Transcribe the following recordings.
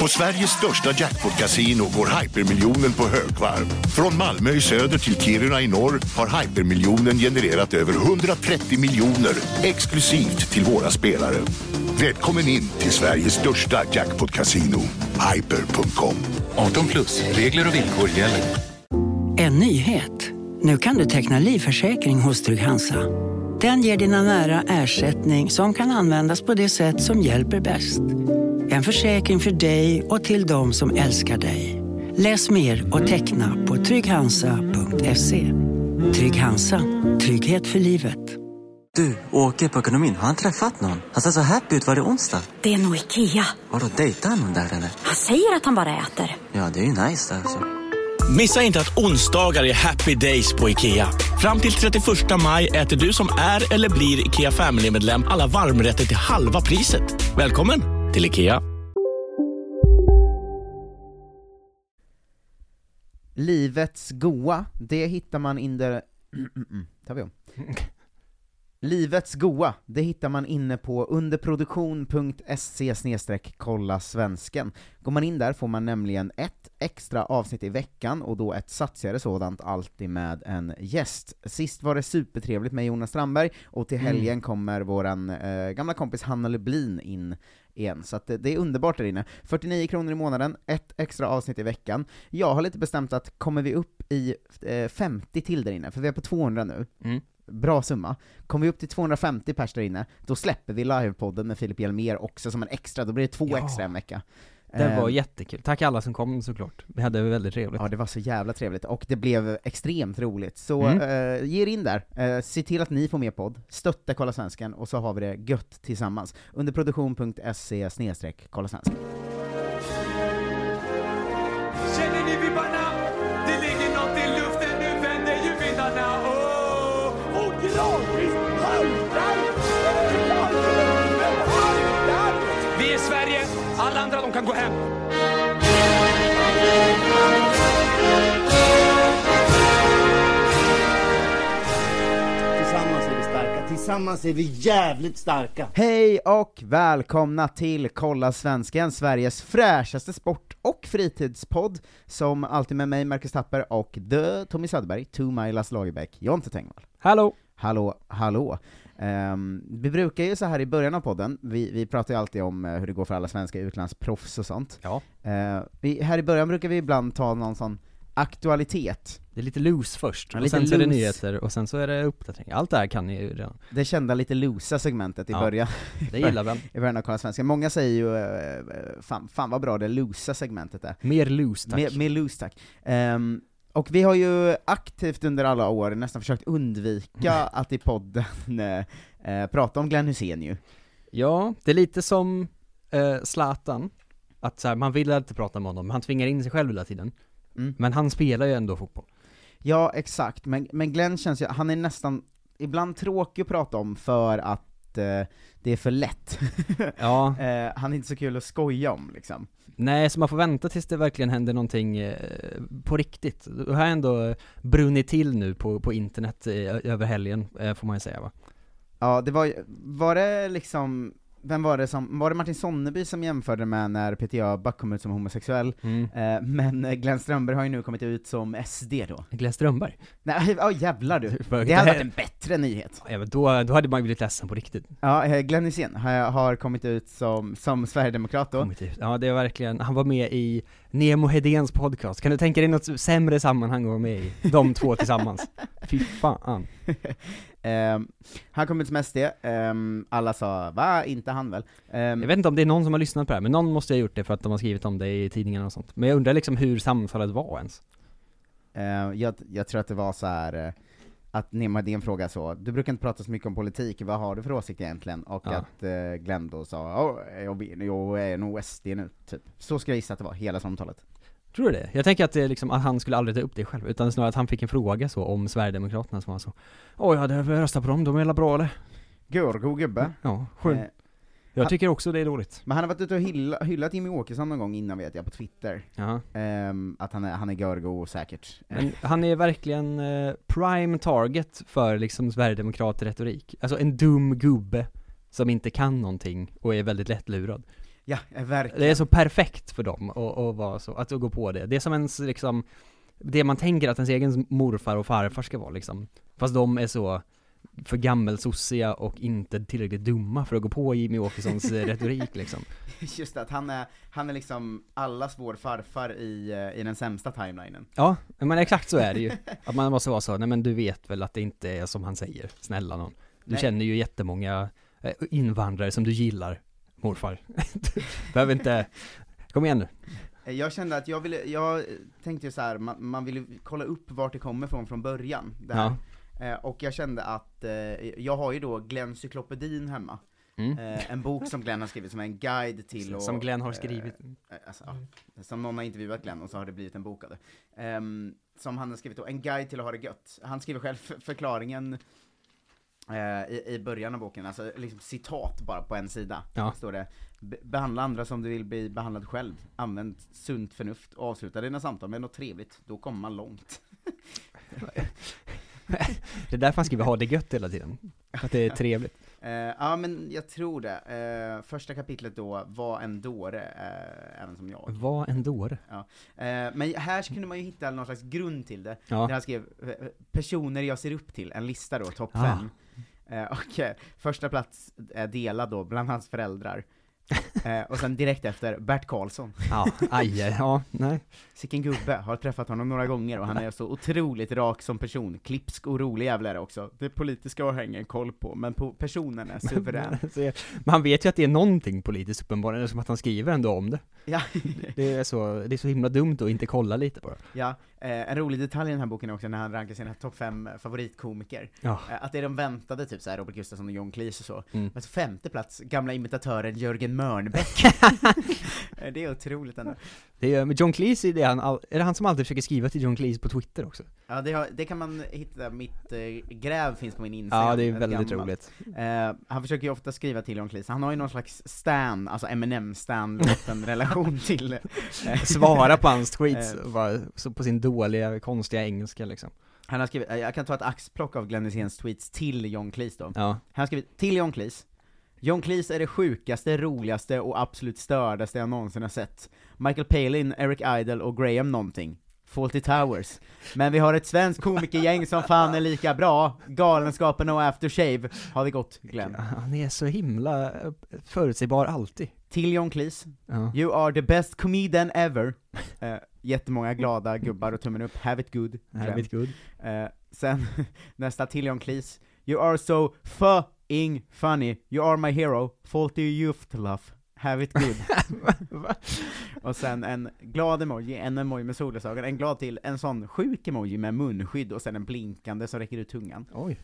På Sveriges största jackpot-casino går Hypermiljonen på högvarv. Från Malmö i söder till Kiruna i norr har Hypermiljonen genererat över 130 miljoner exklusivt till våra spelare. Välkommen in till Sveriges största jackpot-casino, Hyper.com. 18+, regler och villkor gäller. En nyhet. Nu kan du teckna livförsäkring hos Trygg Hansa. Den ger dina nära ersättning som kan användas på det sätt som hjälper bäst. En försäkring för dig och till de som älskar dig. Läs mer och teckna på trygghansa.se. Trygg Hansa. Trygghet för livet. Du, Åke på ekonomin. Har han träffat någon? Han ser så happy ut varje onsdag. Det är nog Ikea. Har du dejtat någon där eller? Han säger att han bara äter. Ja, det är ju nice alltså. Missa inte att onsdagar är happy days på Ikea. Fram till 31 maj äter du som är eller blir Ikea Family-medlem alla varmrätter till halva priset. Välkommen till Ikea. Livets goa, det hittar man Livets goa, det hittar man inne på underproduktion.se/kolla svenskan. Går man in där får man nämligen ett extra avsnitt i veckan och då ett satsigare sådant, alltid med en gäst. Sist var det supertrevligt med Jonas Strandberg och till helgen kommer våran gamla kompis Hanna Lublin in igen. Så att det är underbart där inne. 49 kronor i månaden, ett extra avsnitt i veckan. Jag har lite bestämt att kommer vi upp i 50 till där inne, för vi är på 200 nu. Bra summa. Kommer vi upp till 250 pers där inne, då släpper vi livepodden med Filip Hjelmér också som en extra. Då blir det 2 extra en vecka. Det var jättekul. Tack alla som kom såklart. Vi hade väldigt trevligt. Ja, det var så jävla trevligt. Och det blev extremt roligt. Så ge er in där. Se till att ni får med podd. Stötta Kolla Svenskan. Och så har vi det gött tillsammans. Underproduktion.se/Kolla Svenskan. Känner ni vibbarna? Det ligger något i luften. Nu vänder ju vindarna. Vi är Sverige, alla andra de kan gå hem. Tillsammans är vi starka, tillsammans är vi jävligt starka. Hej och välkomna till Kolla Svenskan, Sveriges fräschaste sport- och fritidspodd. Som alltid med mig, Marcus Tapper och Tommy Söderberg, Tomas Lagerbäck, Jonte Tengvall. Hallå! Hallå, hallå. Vi brukar ju så här i början av podden, vi pratar ju alltid om hur det går för alla svenska utlandsproffs och sånt. Ja. Här i början brukar vi ibland ta någon sån aktualitet. Det är lite loose först, och sen så är det nyheter och sen så är det uppdatering. Allt det här kan ni ju redan. Det kända lite loose segmentet i början. Det gillar vi. I början av Kolla Svenska. Många säger ju fan vad bra det loose segmentet är. Mer loose, tack. Mer loose, tack. Och vi har ju aktivt under alla år nästan försökt undvika att i podden prata om Glenn Hussein ju. Ja, det är lite som Zlatan. Att så här, man vill inte prata med honom, men han tvingar in sig själv hela tiden. Men han spelar ju ändå fotboll. Ja, exakt. Men Glenn känns ju, han är nästan ibland tråkig att prata om för att det är för lätt. Ja. Han är inte så kul att skoja om liksom. Nej, så man får vänta tills det verkligen händer någonting på riktigt. Det här ändå brunnit till nu på internet över helgen, får man ju säga, va? Ja, det var det liksom... Vem var det som... Var det Martin Sonneby som jämförde med när Peter Jöback kom ut som homosexuell? Men Glenn Strömberg har ju nu kommit ut som SD då. Glenn Strömberg? Nej, jävlar du. Det hade varit en bättre nyhet. Ja, men då hade man blivit ledsen på riktigt. Ja, Glenn Hussein har kommit ut som Sverigedemokrat då. Ja, det är verkligen... Han var med i Nemo Hedéns podcast. Kan du tänka dig något sämre sammanhang att vara med i? De två tillsammans. Fy fan. Han kom ut som SD. Alla sa, va? Inte han väl? Jag vet inte om det är någon som har lyssnat på det här, men någon måste ha gjort det för att de har skrivit om det i tidningarna och sånt. Men jag undrar liksom hur samtalet var ens. Jag tror att det var så här... att Nemo hade en fråga så, du brukar inte prata så mycket om politik, vad har du för åsikt egentligen? Och att Glenn då sa, jag är nog SD nu, typ. Så ska jag gissa att det var hela samtalet. Tror du det? Jag tänker att, det är liksom, att han skulle aldrig ta upp det själv, utan snarare att han fick en fråga så om Sverigedemokraterna som var så, jag hade röstat på dem, de är hela bra eller? God gubbe. Ja, skönt. Jag tycker också det är dåligt. Men han har varit ute och hyllat Jimmy Åkesson någon gång innan, vet jag, på Twitter. Att han är görgo säkert. Men han är verkligen prime target för liksom Sverigedemokrater retorik. Alltså en dum gubbe som inte kan någonting och är väldigt lättlurad. Ja, verkligen. Det är så perfekt för dem att vara så, att gå på det. Det är som ens, liksom, det man tänker att ens egen morfar och farfar ska vara, liksom. Fast de är så för gammelsossiga och inte tillräckligt dumma för att gå på Jimmy Åkessons retorik, liksom. Just det, att han är liksom allas vår farfar i den sämsta timelinen. Ja, men exakt så är det ju. Att man måste vara så, nej men du vet väl att det inte är som han säger, snälla någon. Du känner ju jättemånga invandrare som du gillar, morfar. Du behöver inte, kom igen nu. Jag kände att jag tänkte ju så här, man vill kolla upp vart det kommer från början. Det här. Ja. Och jag kände att jag har ju då Glenn Cyklopedin hemma. En bok som Glenn har skrivit, som är en guide till. Och, som Glenn har skrivit. Alltså, ja, som någon har intervjuat Glenn och så har det blivit en bok av det. Som han har skrivit då, en guide till att ha det gött. Han skriver själv förklaringen i början av boken. Alltså liksom citat bara på en sida. Ja. Står det, behandla andra som du vill bli behandlad själv. Använd sunt förnuft och avsluta dina samtal med något trevligt. Då kommer man långt. Det är därför han skriver ha det gött hela tiden. Att det är trevligt. Ja, men jag tror det. Första kapitlet då, var en dåre, även som jag. Var en dåre? Ja. Men här kunde man ju hitta någon slags grund till det. Ja. Där han skrev personer jag ser upp till. En lista då, topp 5. Och första plats är delad då bland hans föräldrar. Och sen direkt efter Bert Karlsson. Sicken gubbe, har träffat honom några gånger. Och han är så otroligt rak som person. Klipsk och rolig jävlar också. Det politiska har hängen koll på. Men personen är suverän. Man vet ju att det är någonting politiskt uppenbarligen, som att han skriver ändå om det. Ja. Det är så himla dumt att inte kolla lite på det. Ja. En rolig detalj i den här boken är också när han rankar sina topp 5 favoritkomiker. Ja. Att det är de väntade, typ så här Robert Gustafsson och John Cleese och så. Mm. Men så femte plats, gamla imitatören Jörgen Mörnbäck. Det är otroligt ändå. Det är, men John Cleese, är det han som alltid försöker skriva till John Cleese på Twitter också? Ja, det kan man hitta. Mitt gräv finns på min Instagram. Ja, det är väldigt roligt. Han försöker ju ofta skriva till John Cleese. Han har ju någon slags Stan, alltså Eminem-Stan-låten relation till. Svara på hans tweets på sin dåliga, konstiga engelska, liksom. Han har skrivit, jag kan ta ett axplock av Glenn Husseins tweets till John Cleese då. Ja. Han har skrivit till John Cleese. John Cleese är det sjukaste, roligaste och absolut stördaste jag någonsin har sett. Michael Palin, Eric Idle och Graham någonting. Fawlty Towers. Men vi har ett svenskt komikergäng som fan är lika bra. Galenskapen och aftershave. Har det gott, Glenn. Han är så himla förutsägbar alltid. Till John Cleese. Ja. You are the best comedian ever. Jättemånga glada gubbar och tummen upp. Have it good. Have it good. Sen nästa till John Cleese. You are so fucking funny. You are my hero. Fawlty youth love. Have it good. Och sen en glad emoji, en emoji med solglasögon, en glad till, en sån sjuk emoji med munskydd och sen en blinkande som räcker ut tungan. Oj.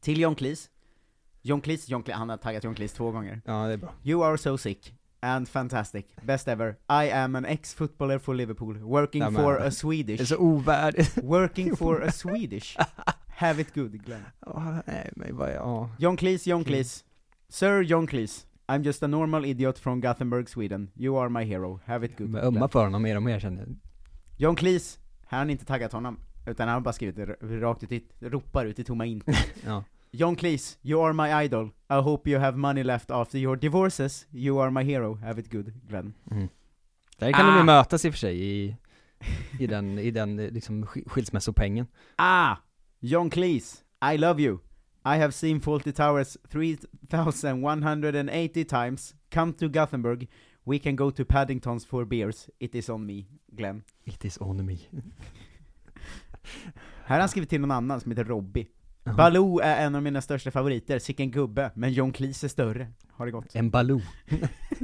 Till John Cleese. John Cleese, han har taggat John Cleese 2 gånger. Ja, det är bra. You are so sick and fantastic. Best ever. I am an ex-footballer for Liverpool. Working for a Swedish. Det är så ovärdigt. Working for a Swedish. Have it good, Glenn. John Cleese. Sir John Cleese. I'm just a normal idiot from Gothenburg, Sweden. You are my hero. Have it good. Ömma för honom mer och mer, känner jag. John Cleese, han har inte taggat honom, utan han har bara skrivit rakt ut, ropar ut i tomma intet. Ja. John Cleese, you are my idol. I hope you have money left after your divorces. You are my hero. Have it good, Glenn. Mm. Där kan de mötas i och för sig i den liksom skilsmässopengen. John Cleese, I love you. I have seen Fawlty Towers 3,180 times. Come to Gothenburg. We can go to Paddington's for beers. It is on me, Glenn. It is on me. Här har han skrivit till någon annan som heter Robbie. Uh-huh. Baloo är en av mina största favoriter. Sicken gubbe, men John Cleese är större. Har det gått? En Baloo.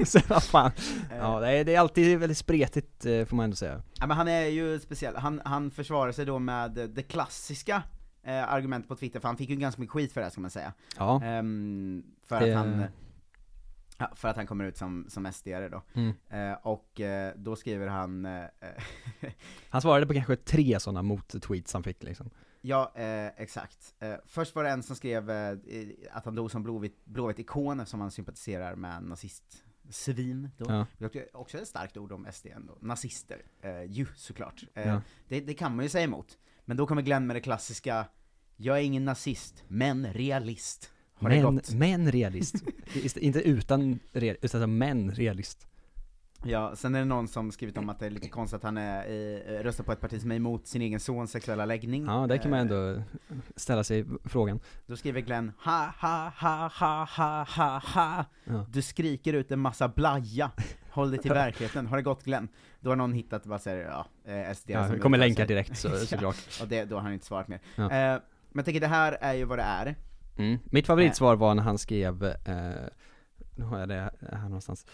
Så, vad fan. Ja, det är alltid väldigt spretigt, får man ändå säga. Ja, men han är ju speciell. Han försvarar sig då med det klassiska argument på Twitter, för han fick ju ganska mycket skit för det här, ska man säga. Ja. För att han kommer ut som SD-are då. Mm. Då skriver han han svarade på kanske 3 sådana mot-tweets han fick, liksom. Ja, exakt. Först var det en som skrev att han dog som blåvitt ikon eftersom han sympatiserar med nazistsvin då. Ja. Det är också ett starkt ord om SD ändå. Nazister, ju såklart. Det kan man ju säga emot. Men då kommer Glenn med det klassiska: jag är ingen nazist, men realist. Har det gått? Men realist. Inte utan realist, utan men realist. Ja, sen är det någon som skrivit om att det är lite konstigt att han röstar på ett parti som är emot sin egen sons sexuella läggning. Ja, där kan man ändå ställa sig frågan. Då skriver Glenn, ha, ha, ha, ha, ha, ha, ha. Ja. Du skriker ut en massa blaja. Håll dig till verkligheten. Har det gått, Glenn? Då har någon hittat, vad säger SD. Ja, vi kommer länka direkt såklart. Ja, och det, då har han inte svarat mer. Ja. Men jag tänker, det här är ju vad det är. Mm. Mitt favoritsvar var när han skrev, nu har jag det här någonstans.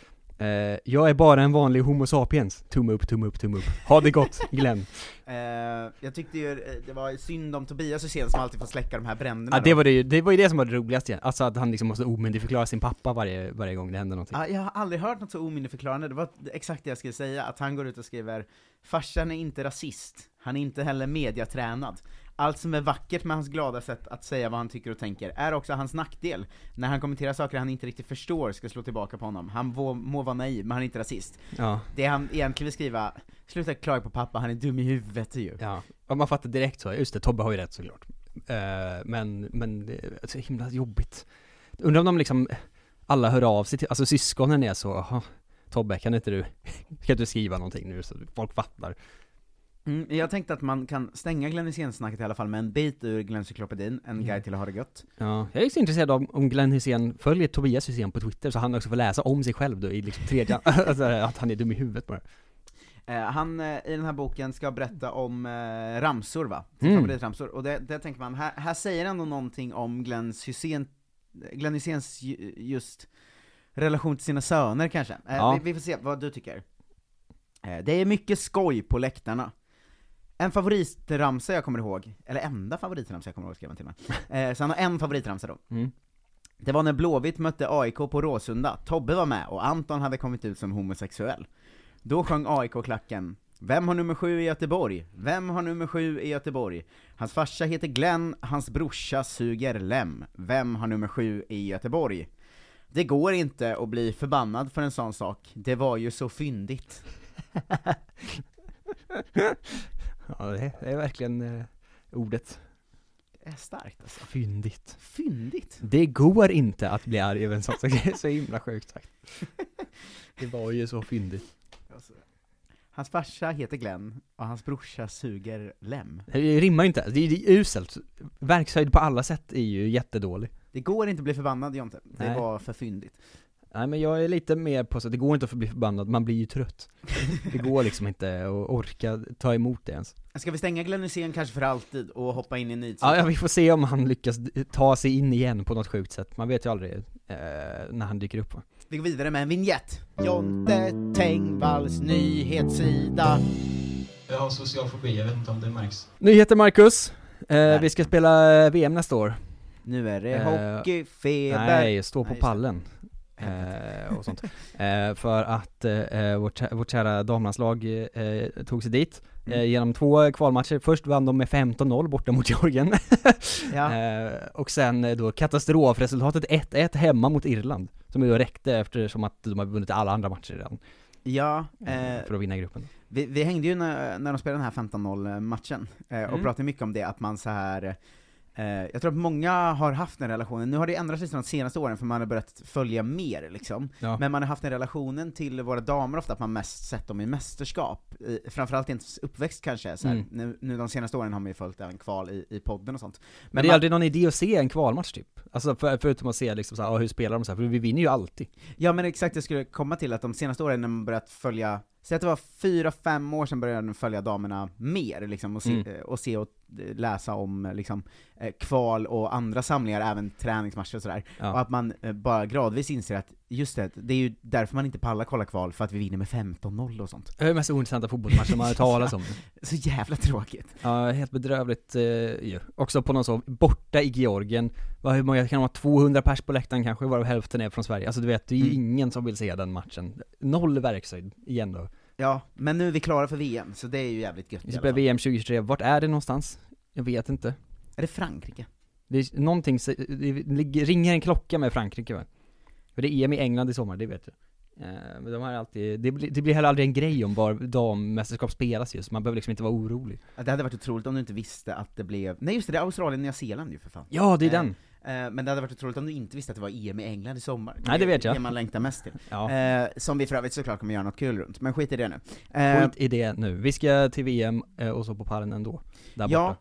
Jag är bara en vanlig homo sapiens. Tumme upp, tumme upp, tumme upp. Ha det gott, Glenn. Jag tyckte ju det var synd om Tobias Hussein som alltid får släcka de här bränderna. Ja, det var ju det som var det roligaste. Alltså att han liksom måste omyndigförklara sin pappa varje gång det händer någonting. Jag har aldrig hört något så omyndigförklarande. Det var exakt det jag skulle säga. Att han går ut och skriver, farsan är inte rasist. Han är inte heller mediatränad. Allt som är vackert med hans glada sätt att säga vad han tycker och tänker är också hans nackdel. När han kommenterar saker han inte riktigt förstår ska slå tillbaka på honom. Han må vara naiv, men han är inte rasist. Ja. Det han egentligen vill skriva, sluta klaga på pappa, han är dum i huvudet ju. Ja, och man fattar direkt så. Just det, Tobbe har ju rätt såklart. Men det är så himla jobbigt. Undrar om de liksom alla hör av sig till, alltså syskonen är så, Tobbe kan inte du skriva någonting nu så folk fattar. Mm, jag tänkte att man kan stänga Glenn Hussein-snacket i alla fall med en bit ur Glenn Cyklopedin, en guide till att ha det gött. Ja, jag är också intresserad av om Glenn Hussein följer Tobias Hussein på Twitter så han också får läsa om sig själv då, i liksom tredje, alltså, att han är dum i huvudet bara. Han i den här boken ska berätta om ramsor, va? Favoritramsor. Och det tänker man, här säger han någonting om Glenn Husseins just relation till sina söner kanske. Ja. Vi får se vad du tycker. Det är mycket skoj på läktarna. En favoritramsa jag kommer ihåg, eller enda favoritramsa jag kommer ihåg, skrev han till mig. Så han har en favoritramsa då. Mm. Det var när Blåvitt mötte AIK på Råsunda. Tobbe var med och Anton hade kommit ut som homosexuell. Då sjöng AIK-klacken, vem har nummer 7 i Göteborg? Vem har nummer 7 i Göteborg? Hans farsa heter Glenn, hans brorsa suger lem. Vem har nummer 7 i Göteborg? Det går inte att bli förbannad för en sån sak. Det var ju så fyndigt. Ja, det är verkligen ordet. Det är starkt alltså. Fyndigt. Det går inte att bli arg över en sån. Det är så himla sjukt sagt. Det var ju så fyndigt. Hans farsa heter Glenn och hans brorsa suger lem. Det rimmar ju inte. Det är uselt. Verkshöjd på alla sätt är ju jättedålig. Det går inte att bli förbannad, Jonte. Det var för fyndigt. Nej, men jag är lite mer på så att det går inte att bli förbannad. Man blir ju trött. Det går liksom inte att orka ta emot det ens. Ska vi stänga Glenn Hussein kanske för alltid och hoppa in i nyhetssätt? Ja, vi får se om han lyckas ta sig in igen på något sjukt sätt. Man vet ju aldrig när han dyker upp. Vi går vidare med en vignett. Jonte Tengvalls nyhetssida. Jag har social fobi, jag vet inte om det märks. Nyheter, Marcus. Vi ska spela VM nästa år. Nu är det hockeyfeber. Nej, stå på pallen. Och sånt. För att vårt kära damlandslag tog sig dit genom 2 kvalmatcher. Först vann de med 15-0 borta mot Jorgen. Ja. Och sen då katastrofresultatet 1-1 hemma mot Irland, som ju räckte eftersom att de har vunnit alla andra matcher redan. Ja, för att vinna gruppen. Vi hängde ju när de spelade den här 15-0 matchen och pratade mycket om det, att man så här. Jag tror att många har haft den relationen. Nu har det ändrats de senaste åren för man har börjat följa mer liksom. Ja. Men man har haft den relationen till våra damer ofta att man mest sett dem i mästerskap, framförallt i ens uppväxt kanske så här. Nu de senaste åren har man ju följt en kval i podden och sånt. Men det är aldrig någon idé att se en kvalmatch typ. Alltså förutom att se liksom, så här, hur spelar de så här? För vi vinner ju alltid. Ja, men exakt, jag skulle komma till att de senaste åren när man börjat följa, så att det var 4-5 år sedan började de följa damerna mer liksom, och se och läsa om liksom, kval och andra samlingar, även träningsmatcher och sådär. Ja. Och att man bara gradvis inser att just det är ju därför man inte pallar kolla kval, för att vi vinner med 15-0 och sånt. Det är mest ointressanta fotbollsmatcher man har talat om. Så jävla tråkigt. Ja, helt bedrövligt ju. Också på någon så borta i Georgien. Hur många kan de ha? 200 pers på läktaren kanske, varav hälften är från Sverige. Alltså du vet, det är ju ingen som vill se den matchen. 0 verkshöjd igen då. Ja, men nu är vi klara för VM, så det är ju jävligt gött. Vi spelar VM 2023. Vart är det någonstans? Jag vet inte. Är det Frankrike? Det ringer en klocka med Frankrike, va? För det är EM i England i sommar, det vet jag. Men de har alltid, det blir heller aldrig en grej om var dammästerskap spelas just. Man behöver liksom inte vara orolig. Det hade varit otroligt om du inte visste att det blev... Nej, just det, Australien och Nya Zeeland ju för fan. Ja, det är den. Men det hade varit otroligt om du inte visste att det var EM i England i sommar. Nej, det vet jag. Det man längtar mest till. Ja. Som vi för övrigt såklart kommer göra något kul runt. Men skit i det nu. Skit i det nu. Vi ska till VM och så på Parren ändå. Där borta. Ja,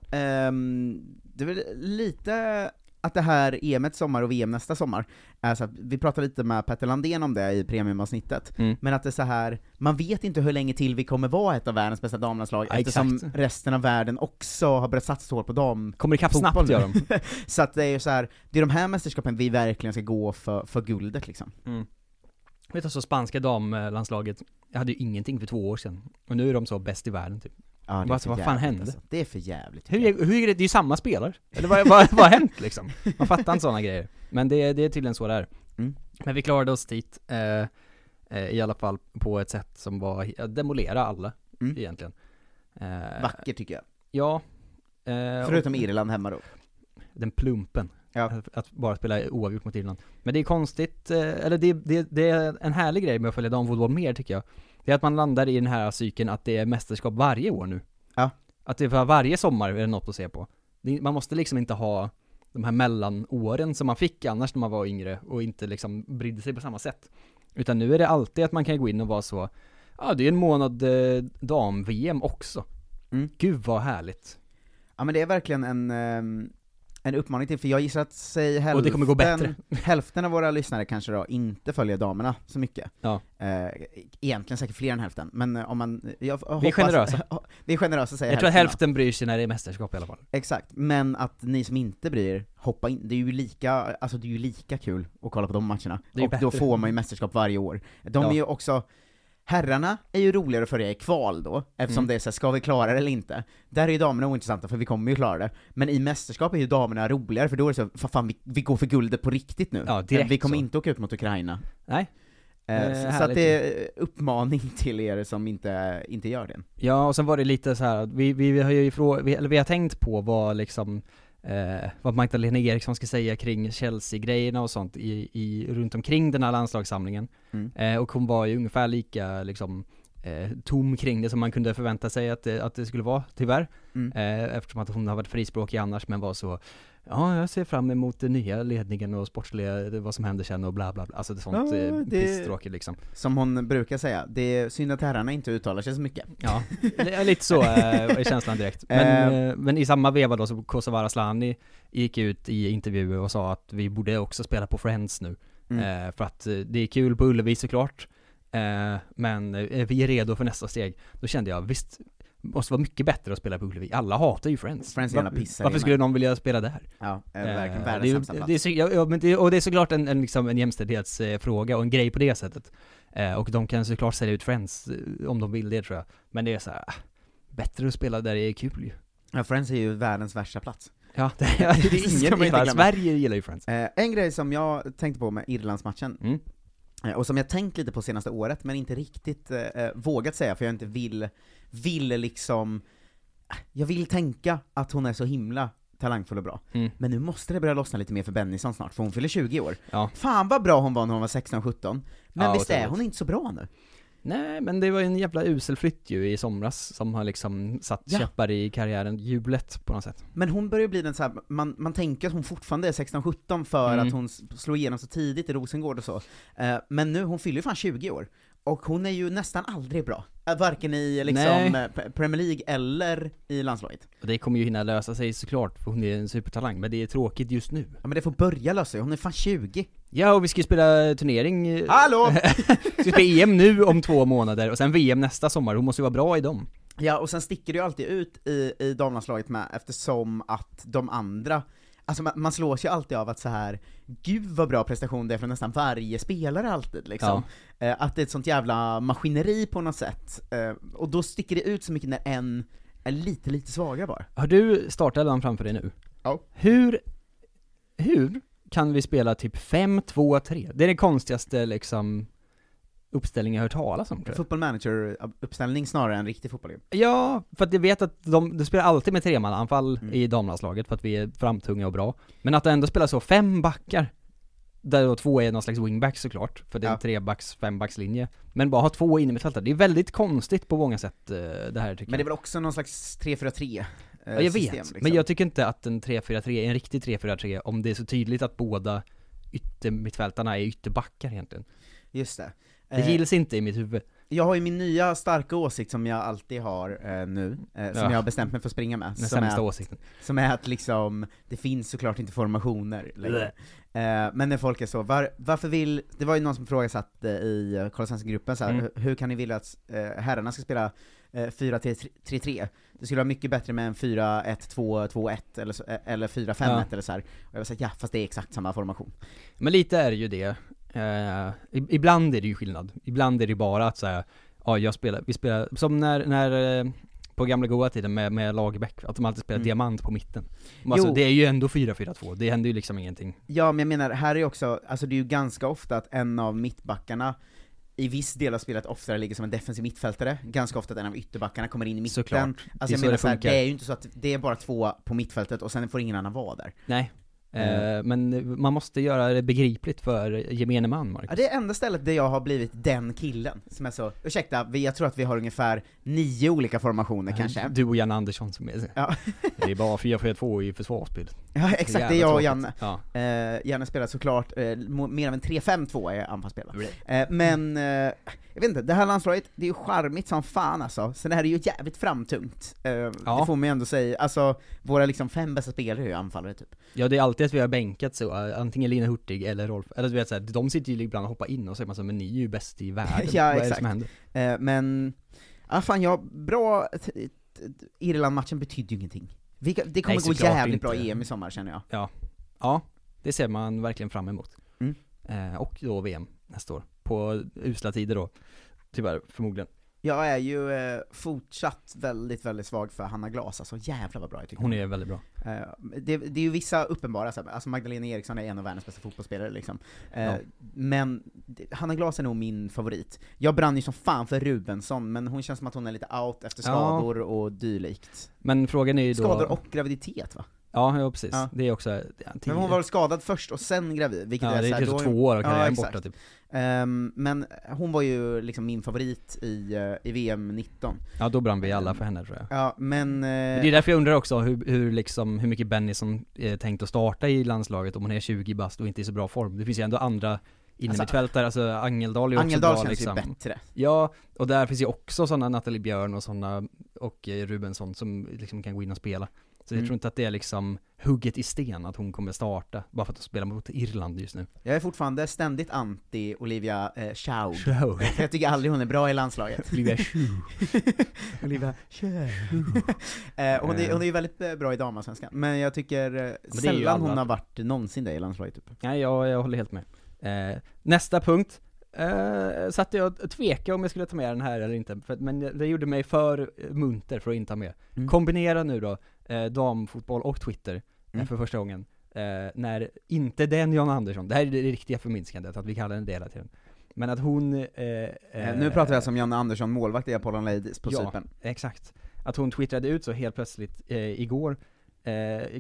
det är väl lite att det här EM:et sommar och VM nästa sommar. Alltså, vi pratade lite med Petter Landén om det i premiumavsnittet. Mm. Men att det är så här, man vet inte hur länge till vi kommer vara ett av världens bästa damlandslag, eftersom exakt. Resten av världen också har börjat satsa hårt på dam. Kommer det kapp snabbt, gör de. Så att det är ju så här, det är de här mästerskapen vi verkligen ska gå för guldet liksom. Mm. Vet du, så spanska damlandslaget, jag hade ju ingenting för 2 år sedan. Och nu är de så bäst i världen typ. Ja, alltså, vad fan hände? Alltså. Det är för jävligt. Hur är det? Det är ju samma spelare. Eller vad har hänt liksom? Man fattar inte sådana grejer. Men det är tydligen så där. Mm. Men vi klarade oss dit i alla fall på ett sätt som var att demolera alla egentligen. Vacker tycker jag. Ja. Förutom Irland hemma då. Den plumpen. Ja. Att bara spela oavgjort mot Irland. Men det är konstigt, eller det är en härlig grej med att följa damfotboll mer tycker jag. Det är att man landar i den här cykeln att det är mästerskap varje år nu. Ja. Att det var varje sommar är det något att se på. Man måste liksom inte ha de här mellanåren som man fick annars när man var yngre och inte liksom brydde sig på samma sätt. Utan nu är det alltid att man kan gå in och vara så, ja, det är en månad dam-VM också. Mm. Gud vad härligt. Ja, men det är verkligen en uppmaning till, för jag gissar att säg hälften, och det kommer gå bättre. Hälften av våra lyssnare kanske då inte följer damerna så mycket. Ja. Egentligen säkert fler än hälften, men om man vi är generösa. Vi är generösa, säger jag. Jag tror att hälften bryr sig när det är mästerskap i alla fall. Exakt, men att ni som inte bryr, hoppa in. Det är ju lika, alltså det är ju lika kul att kolla på de matcherna. Och bättre. Då får man ju mästerskap varje år. De är ju också, herrarna är ju roligare att följa i kval då, eftersom det är så här, ska vi klara det eller inte? Där är ju damerna ointressanta, för vi kommer ju klara det. Men i mästerskap är ju damerna roligare, för då är det så, fan, vi går för guldet på riktigt nu. Ja, direkt, vi kommer inte åka ut mot Ukraina. Nej. Så att det är uppmaning till er som inte gör det. Ja, och sen var det lite så här, vi har tänkt på vad liksom vad Magdalena Eriksson ska säga kring Chelsea-grejerna och sånt runt omkring den här landslagssamlingen. Och hon var ju ungefär lika liksom, tom kring det som man kunde förvänta sig att det skulle vara, tyvärr. Eftersom att hon har varit frispråkig annars, men var så, ja, jag ser fram emot den nya ledningen och sportsliga, vad som händer sen och bla bla bla. Alltså det sånt pissstråkigt liksom. Som hon brukar säga, det är synd att herrarna inte uttalar sig så mycket. Ja, lite så är känslan direkt. Men i samma veva då så Kosovara Asllani gick ut i intervjuer och sa att vi borde också spela på Friends nu. För att det är kul på Ullevi såklart. Men vi är redo för nästa steg. Då kände jag, visst, måste vara mycket bättre att spela på Ullevi. Alla hatar ju Friends. Varför skulle någon vilja spela där? Ja, verkligen det är såklart en jämställdhetsfråga och en grej på det sättet. Och de kan såklart sälja ut Friends om de vill det, tror jag. Men det är så här, bättre att spela där är kul ju. Ja, Friends är ju världens värsta plats. Ja, det är ingen Sverige gillar ju Friends. En grej som jag tänkte på med Irlandsmatchen och som jag tänkt lite på senaste året, men inte riktigt vågat säga, för jag inte vill liksom, jag vill tänka att hon är så himla talangfull och bra. Men nu måste det börja lossna lite mer för Bennysson snart, för hon fyller 20 år. Ja. Fan vad bra hon var när hon var 16-17. Men ja, visst är hon inte så bra nu. Nej, men det var ju en jävla uselflytt ju i somras som har liksom satt käppar i karriären, jublet på något sätt. Men hon börjar bli den så här, man tänker att hon fortfarande är 16-17 för att hon slår igenom så tidigt i Rosengård och så. Men nu, hon fyller ju fan 20 år. Och hon är ju nästan aldrig bra. Varken i liksom Premier League eller i landslaget. Och det kommer ju hinna lösa sig såklart, för hon är en supertalang. Men det är tråkigt just nu. Ja, men det får börja lösa sig. Hon är fan 20. Ja, och vi ska ju spela turnering. Hallå! Vi ska spela EM nu om 2 månader. Och sen VM nästa sommar. Hon måste ju vara bra i dem. Ja, och sen sticker det ju alltid ut i damlandslaget med. Eftersom att de andra, alltså man slås ju alltid av att så här, gud vad bra prestation det är från nästan varje spelare alltid liksom. Ja. Att det är ett sånt jävla maskineri på något sätt. Och då sticker det ut så mycket när en är lite svagare bara. Har du startelvan framför dig nu? Ja. Hur kan vi spela typ 5-2-3? Det är det konstigaste liksom uppställning jag hört talas om. Fotbollmanager-uppställning snarare än riktig fotboll. Ja, för att jag vet att de spelar alltid med 3-mananfall i damlandslaget för att vi är framtunga och bra. Men att de ändå spelar så 5 backar, där då 2 är någon slags wingback såklart, för det är en 3-backs-5-backs-linje. Men bara ha 2 inne med fältet. Det är väldigt konstigt på många sätt det här tycker jag. Men det är väl också någon slags 3-4-3? Jag vet, system, liksom. Men jag tycker inte att en 3-4-3 är en riktig 3-4-3 om det är så tydligt att båda yttermittfältarna är ytterbackar egentligen. Just det. Det gills inte i mitt huvud. Jag har ju min nya starka åsikt som jag alltid har nu, som jag har bestämt mig för att springa med. Den sämsta åsikten. Som är att liksom, det finns såklart inte formationer. Men när folk är så, varför vill... Det var ju någon som frågasatte i Kolla Svenskan-gruppen, så här, hur kan ni vilja att herrarna ska spela 4-3-3? Det skulle vara mycket bättre med en 4-1-2-2-1 eller 4-5-1 eller så här. Och jag var så här, ja, fast det är exakt samma formation. Men lite är ju det... Ibland är det ju skillnad. Ibland är det bara att så här, ja, vi spelar som när på gamla goda tiden med Lagerbäck, att de alltid spelar diamant på mitten. Alltså, det är ju ändå 4-4-2. Det händer ju liksom ingenting. Ja, men jag menar, här är också, alltså det är ju ganska ofta att en av mittbackarna i viss del av spelet oftare ligger som en defensiv mittfältare. Ganska ofta att en av ytterbackarna kommer in i mitten. Såklart. Alltså, jag menar, så här, det är ju inte så att det är bara två på mittfältet och sen får ingen annan vara där. Nej. Men man måste göra det begripligt för gemene man, Marcus. Ja, det är enda stället där jag har blivit den killen som är så, ursäkta, jag tror att vi har ungefär 9 olika formationer kanske. Du och Jan Andersson som är det. Ja. Det är bara 4-4-2 i försvarsspelet. Ja, exakt, det är jag och Janne. Ja. Janne spelar såklart mer av en 3-5-2 är anfallsspelare. Men jag vet inte, det här landslaget, det är ju charmigt som fan alltså. Sen det här är ju jävligt framtungt. Det får man ju ändå säga. Alltså, våra liksom 5 bästa spelare är ju anfallare typ. Ja, det är alltid att vi har bänkat så, antingen Lina Hurtig eller Rolf, eller du vet så här, de sitter ju ibland och hoppar in och säger man så, men ni är ju bäst i världen. Ja, vad exakt. Är det som händer? Men, fan jag, bra Irland-matchen betyder ju ingenting. Det kommer gå jävligt inte. Bra EM i sommar känner jag. Ja, det ser man verkligen fram emot. Och då VM nästa år. På usla tider då, tyvärr, förmodligen. Jag är ju fortsatt väldigt, väldigt svag för Hanna Glas. Alltså jävla vad bra jag tycker. Hon är väldigt bra. Det är ju vissa uppenbara. Alltså Magdalena Eriksson är en av världens bästa fotbollsspelare. Liksom. Men Hanna Glas är nog min favorit. Jag brann ju som fan för Rubensson. Men hon känns som att hon är lite out efter skador och dylikt. Men frågan är ju då... Skador och graviditet, va? Ja, precis. Ja. Det är också... Men hon var skadad först och sen gravid. Vilket är så här, då 2 år och karriären borta typ. Men hon var ju liksom min favorit i VM 19. Ja, då brann vi alla för henne tror jag. Ja, men det är därför jag undrar också hur mycket Bennysson tänkt att starta i landslaget om hon är 20 bast och inte i så bra form. Det finns ju ändå andra innermittfältare, alltså Angeldal är också Angeldal bra liksom. Angeldal känns ju bättre. Ja, och där finns ju också sådana Nathalie Björn och sådana och Rubensson som liksom kan gå in och spela. Så jag tror inte att det är liksom hugget i sten att hon kommer starta bara för att spela mot Irland just nu. Jag är fortfarande ständigt anti Olivia Chow. Jag tycker aldrig hon är bra i landslaget. Olivia Chow. Olivia Chow. Hon är ju väldigt bra i damallsvenskan. Men jag tycker sällan hon har varit någonsin där i landslaget. Typ. Nej, jag håller helt med. Nästa punkt. Satt jag och tvekade om jag skulle ta med den här eller inte, men det gjorde mig för munter för att inte ta med. Kombinera nu då damfotboll och Twitter för första gången när inte den John Andersson, det här är det riktiga förminskandet att vi kallar den hela tiden, men att hon nu pratar jag som John Andersson, målvakt i Apollo Ladies på Cypern. Ja, exakt, att hon twittrade ut så helt plötsligt igår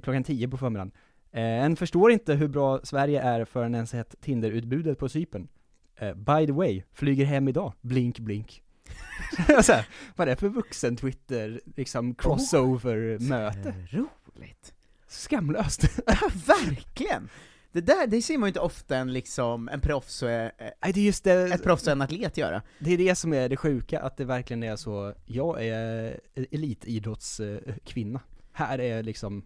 klockan 10 på förmiddagen, en förstår inte hur bra Sverige är för en ens hett Tinder-utbudet på Cypern. By the way, flyger hem idag. Blink, blink. Så här, vad är det för vuxen Twitter liksom crossover-möte? Roligt. Skamlöst. Verkligen. Det ser man ju inte ofta en proffs och ett proffs och en atlet göra. Det är det som är det sjuka, att det verkligen är så, jag är elitidrottskvinna. Här är liksom...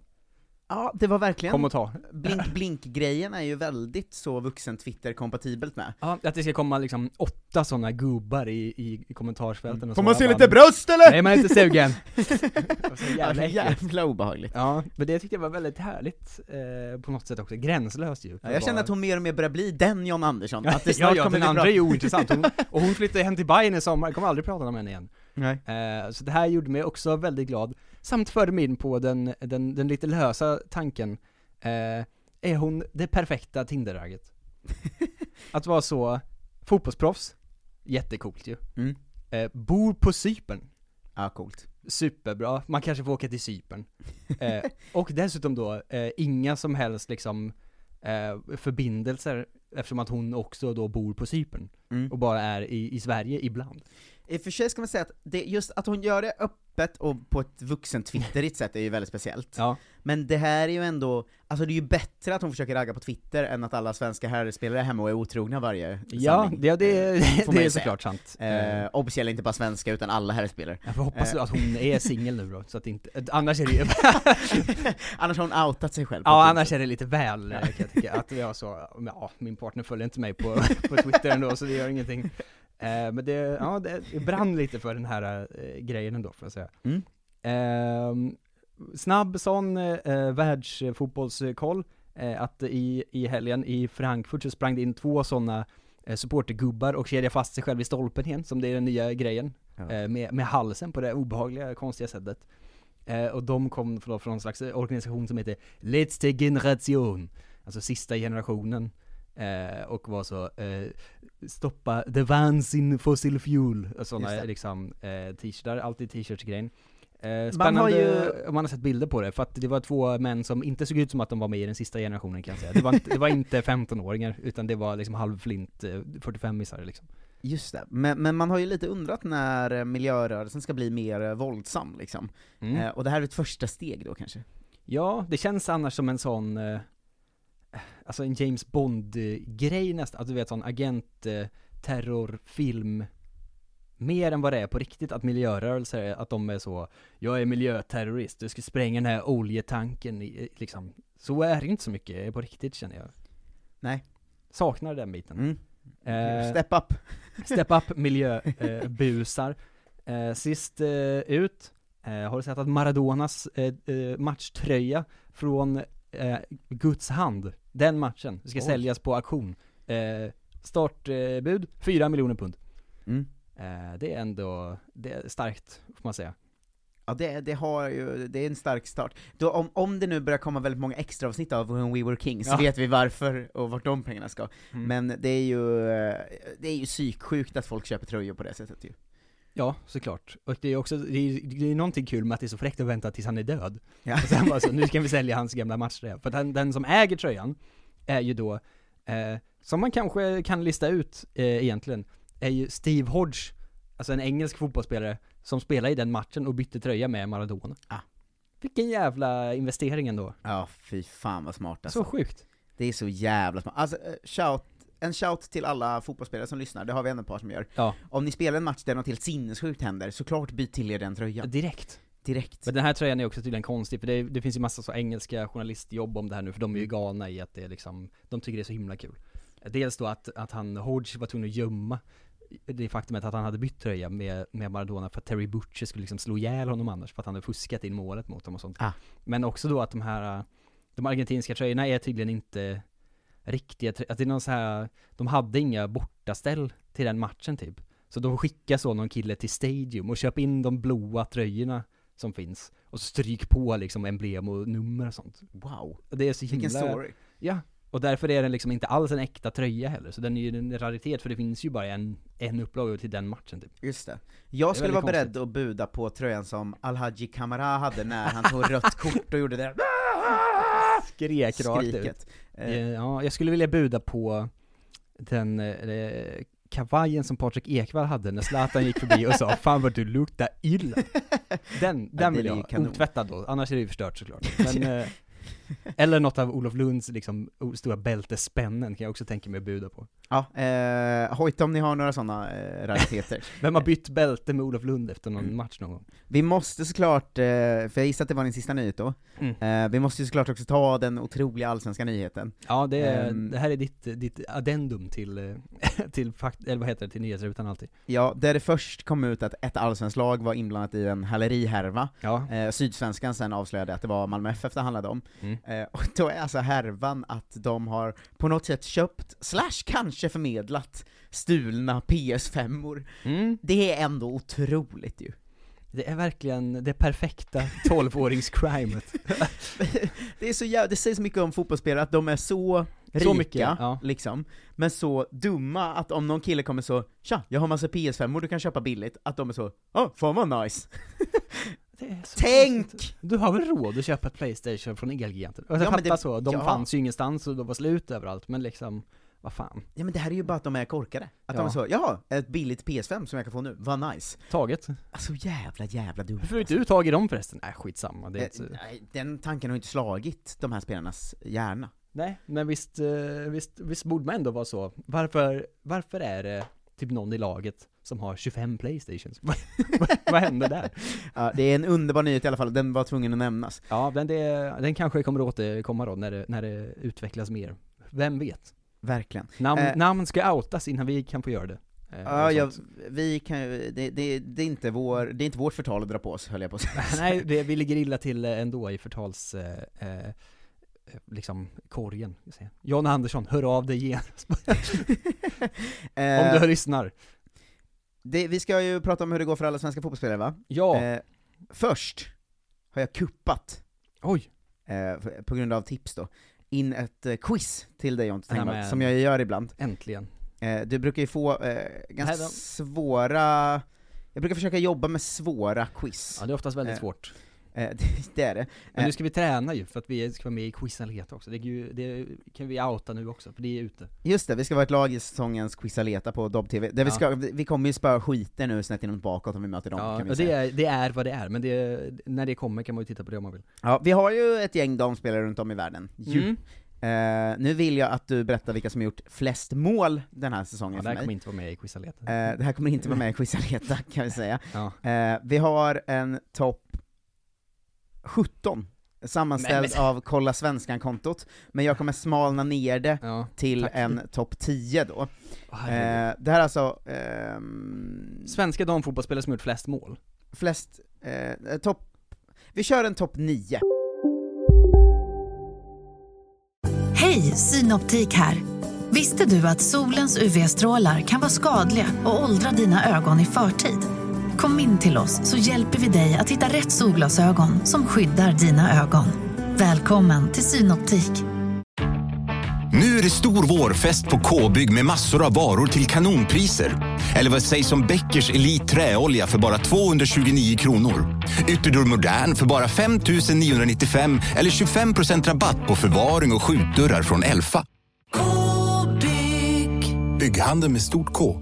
Ja, det var verkligen. Blink-blink-grejen är ju väldigt så vuxen Twitter-kompatibelt med. Ja, att det ska komma liksom 8 sådana gubbar i kommentarsfälten. Och får man se lite bröst eller? Nej, man är inte sugen. Jävla obehagligt. Ja, men det tyckte jag var väldigt härligt på något sätt också. Gränslöst ju. Ja, jag känner att hon mer och mer börjar bli den John Andersson. Att det snart kommer den andra är ju ointressant. Hon flyttar hem till Bayern i sommar. Jag kommer aldrig prata om henne igen. Nej. Så det här gjorde mig också väldigt glad. Samt förde mig in på den lite lösa tanken. Är hon det perfekta Tinder-raget? Att vara så fotbollsproffs, jättecoolt ju. Bor på Cypern. Ja, coolt. Superbra, man kanske får åka till Cypern. Och dessutom då inga som helst liksom, förbindelser, eftersom att hon också då bor på Cypern. och bara är i Sverige ibland. I och för sig ska man säga att det, just att hon gör det öppet och på ett vuxentwitterigt sätt är ju väldigt speciellt. Ja. Men det här är ju ändå, alltså det är ju bättre att hon försöker ragga på Twitter än att alla svenska herrspelare hemma och är otrogna varje sändning. Ja, det är såklart sant. Officiellt inte bara svenska utan alla herrspelare. Jag hoppas att hon är singel nu då, så att inte, annars är det ju annars har hon outat sig själv. Ja, annars är det lite väl kan jag tycka, att jag så, ja, min partner följer inte mig på Twitter ändå, så det gör ingenting. Men det brann lite för den här grejen ändå, får jag säga. Snabb sån världsfotbollskoll, att i helgen i Frankfurt så sprang det in 2 sådana supportergubbar och kedjade fast sig själv i stolpen igen, som det är den nya grejen, med halsen på det obehagliga, konstiga sättet. Och de kom från en slags organisation som heter Letzte Generation, alltså sista generationen. Och var så stoppa the vans in fossil fuel, sådana liksom t-shirtar, alltid t-shirts-grejen. Man har ju, man har sett bilder på det, för att det var 2 män som inte såg ut som att de var med i den sista generationen, kan jag säga. Det var inte 15-åringar, utan det var liksom halvflint 45-missare liksom. Just det, men man har ju lite undrat när miljörörelsen ska bli mer våldsam liksom. Och det här är ett första steg då kanske. Ja, det känns annars som en sån alltså en James Bond-grej nästan, att du vet, sån agent-terrorfilm, mer än vad det är på riktigt, att miljörörelser, att de är så, jag är miljöterrorist, du ska spränga den här oljetanken liksom, så är det inte så mycket på riktigt, känner jag. Nej. Saknar den biten. Step up. Step up miljöbusar. Sist ut, har du sett att Maradonas matchtröja från Guds hand, den matchen ska säljas på auktion, startbud $4 miljoner pund. Det är ändå, det är starkt, får man säga. Ja, det har ju, det är en stark start. Då, om det nu börjar komma väldigt många extra avsnitt av When We Were Kings, så vet vi varför och vart de pengarna ska. Men det är ju psyksjukt att folk köper tröjor på det sättet ju. Ja, såklart. Och det är också det är någonting kul med att det är så fräckt att vänta tills han är död. Ja. Och sen bara så, nu ska vi sälja hans gamla matchtröja. För den som äger tröjan är ju då, som man kanske kan lista ut egentligen, är ju Steve Hodge, alltså en engelsk fotbollsspelare som spelade i den matchen och bytte tröja med Maradona. Ah. Vilken jävla investering ändå. Ja, fy fan vad smart alltså. Så sjukt. Det är så jävla smart. Alltså, En shout till alla fotbollsspelare som lyssnar. Det har vi en par som gör. Ja. Om ni spelar en match där något helt sinnessjukt händer, såklart byt till er den tröjan. Direkt. Men den här tröjan är också tydligen konstig, för det finns ju massa så engelska journalistjobb om det här nu, för de är ju galna i att det är liksom, de tycker det är så himla kul. Dels då att han, Hodge, var tvungen att gömma det faktumet att han hade bytt tröja med Maradona, för att Terry Butcher skulle liksom slå ihjäl honom annars, för att han hade fuskat in målet mot dem och sånt. Ah. Men också då att de argentinska tröjorna är tydligen inte riktiga, att det är någon så här, de hade inga bortaställ till den matchen typ, så de skickar så någon kille till Stadium och köper in de blåa tröjorna som finns och stryk på liksom emblem och nummer och sånt. Wow, det är så himla story. Ja, och därför är den liksom inte alls en äkta tröja heller, så den är ju en raritet, för det finns ju bara en upplaga till den matchen typ. Just det. Jag skulle vara beredd att buda på tröjan som Alhaji Kamara hade när han tog rött kort och gjorde det där. Skrek rakt ut. Ja, jag skulle vilja buda på den kavajen som Patrik Ekwall hade när Zlatan gick förbi och sa, fan vad du luktar illa. Den vill jag ha otvättad då, annars är det ju förstört såklart. Men, eller något av Olof Lunds liksom, stora bältespännen kan jag också tänka mig att buda på. Ja, hojta om ni har några sådana rariteter. Vem har bytt bälte med Olof Lund efter någon match någon gång? Vi måste såklart, för jag gissar att det var din sista nyhet då, vi måste ju såklart också ta den otroliga allsvenska nyheten. Ja, det här är ditt addendum till nyhetsrutan alltid. Ja, där det först kom ut att ett allsvensk lag var inblandat i en hälerihärva. Ja. Sydsvenskan sen avslöjade att det var Malmö FF det handlade om. Och då är alltså härvan att de har på något sätt köpt, slash kanske förmedlat, stulna PS5-or. Det är ändå otroligt ju. Det är verkligen det perfekta 12-åringscrimet. Det säger så mycket om fotbollsspelare att de är så rika, mycket, ja. Liksom, men så dumma att om någon kille kommer så, tja, jag har massa PS5-or du kan köpa billigt, att de är så, fan vad nice. Tänk! Konstigt. Du har väl råd att köpa ett PlayStation från Elgiganten? Ja, de fanns ju ingenstans och de var slut överallt, men liksom, vad fan. Ja, men det här är ju bara att de är korkade. Att de så, jaha, ett billigt PS5 som jag kan få nu. Vad nice. Taget. Alltså jävla dumt. Hur får inte du tag i dem förresten? Nej, skitsamma. Det är inte... Nej, den tanken har inte slagit de här spelarnas hjärna. Nej, men visst borde man ändå vara så. Varför är det typ någon i laget som har 25 Playstations? Vad händer där? Ja, det är en underbar nyhet i alla fall. Den var tvungen att nämnas. Ja, den kanske kommer att återkomma då när det utvecklas mer. Vem vet? Verkligen. Namn ska outas innan vi kan få göra det. Det är inte vårt förtal att dra på oss, höll jag på att säga. Nej, vi ligger illa till ändå i förtals... liksom korgen. John Andersson, hör av dig igen. Om du lyssnar. Vi ska ju prata om hur det går för alla svenska fotbollsspelare, va? Ja. Först har jag kuppat. Oj. På grund av tips då. In ett quiz till dig, Jonte Tengvall, som jag gör ibland. Äntligen. Du brukar ju få ganska svåra... Jag brukar försöka jobba med svåra quiz. Ja, det är oftast väldigt svårt. Det är det. Men nu ska vi träna ju för att vi ska vara med i Quizaleta också. Det kan vi outa nu också, för det är ute. Just det, vi ska vara ett lag i säsongens Quizaleta på Dobb TV. Där vi kommer ju spöra skiten nu snett inåt bakåt om vi möter dem. Ja, kan vi säga. Det är vad det är, men när det kommer kan man ju titta på det om man vill. Ja, vi har ju ett gäng damspelare runt om i världen. Nu vill jag att du berättar vilka som har gjort flest mål den här säsongen. Det här kommer inte vara med i Quizaleta. Det här kommer inte vara med i Quizaleta, kan vi säga. Vi har en topp 17 sammanställd av Kolla Svenskan-kontot, men jag kommer smalna ner det till en topp 10 då. Det här är alltså svenska damfotbollsspelare som gjort flest mål. Flest vi kör en topp 9. Hej, Synoptik här. Visste du att solens UV-strålar kan vara skadliga och åldra dina ögon i förtid? Kom in till oss så hjälper vi dig att hitta rätt solglasögon som skyddar dina ögon. Välkommen till Synoptik. Nu är det stor vårfest på K-bygg med massor av varor till kanonpriser. Eller vad sägs om Beckers Elite träolja för bara 229 kronor. Ytterdörr modern för bara 5 995 eller 25% rabatt på förvaring och skjutdörrar från Elfa. K-bygg. Bygghandel med stort K.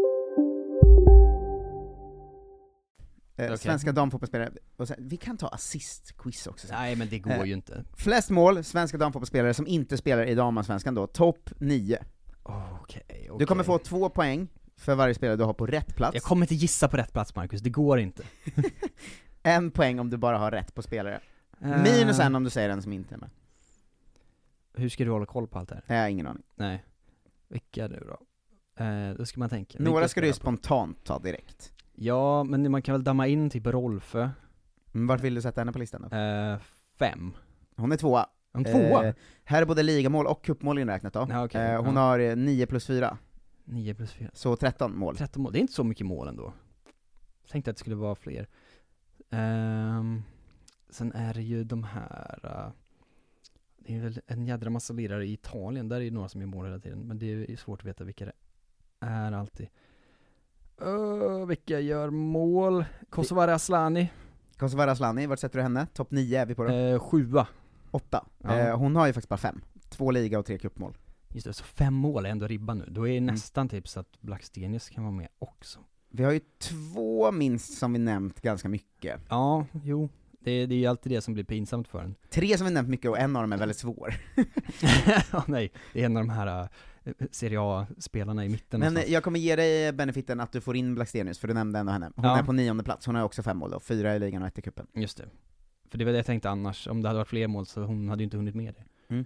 Svenska damfotbollsspelare. Vi kan ta assist-quiz också. Nej, men det går ju inte. Flest mål, svenska damfotbollsspelare som inte spelar i damallsvenskan då. Topp 9. Okay. Du kommer få 2 poäng för varje spelare du har på rätt plats. Jag kommer inte gissa på rätt plats, Marcus. Det går inte. 1 poäng om du bara har rätt på spelare. Minus 1 om du säger den som inte är med. Hur ska du hålla koll på allt det här? Jag har ingen aning. Nej. Vilka nu då? Då ska man tänka. Några ska du ju spontant ta direkt. Ja, men man kan väl damma in typ Rolfö. Vart vill du sätta henne på listan då? 5. Hon är 2. Hon är 2? Här är både ligamål och cupmål inräknat då. Ja, okay. Hon har 9+4. 9+4. Så 13 mål. 13 mål, det är inte så mycket mål ändå. Jag tänkte att det skulle vara fler. Sen är det ju de här... det är väl en jädra massa lirare i Italien. Där är det några som är mål hela tiden. Men det är svårt att veta vilka det är alltid. Vilka gör mål? Kosovara Asllani, vart sätter du henne? Topp 9 är vi på då. 7. 8. Hon har ju faktiskt bara 5. 2 liga och 3 cupmål. Just det, så 5 mål är ändå ribban nu. Då är det nästan typ så att Blackstenius kan vara med också. Vi har ju 2 minst som vi nämnt ganska mycket. Ja, jo. Det är ju alltid det som blir pinsamt för en. 3 som vi nämnt mycket och en av dem är väldigt svår. Nej, det är en av de här... Serie A-spelarna i mitten. Men någonstans. Jag kommer ge dig benefiten att du får in Blackstenius, för du nämnde ändå henne. Hon är på 9:e plats. Hon har också 5 mål då. 4 i ligan och 1 i kuppen. Just det. För det var det jag tänkte annars. Om det hade varit fler mål så hon hade ju inte hunnit med det. Mm.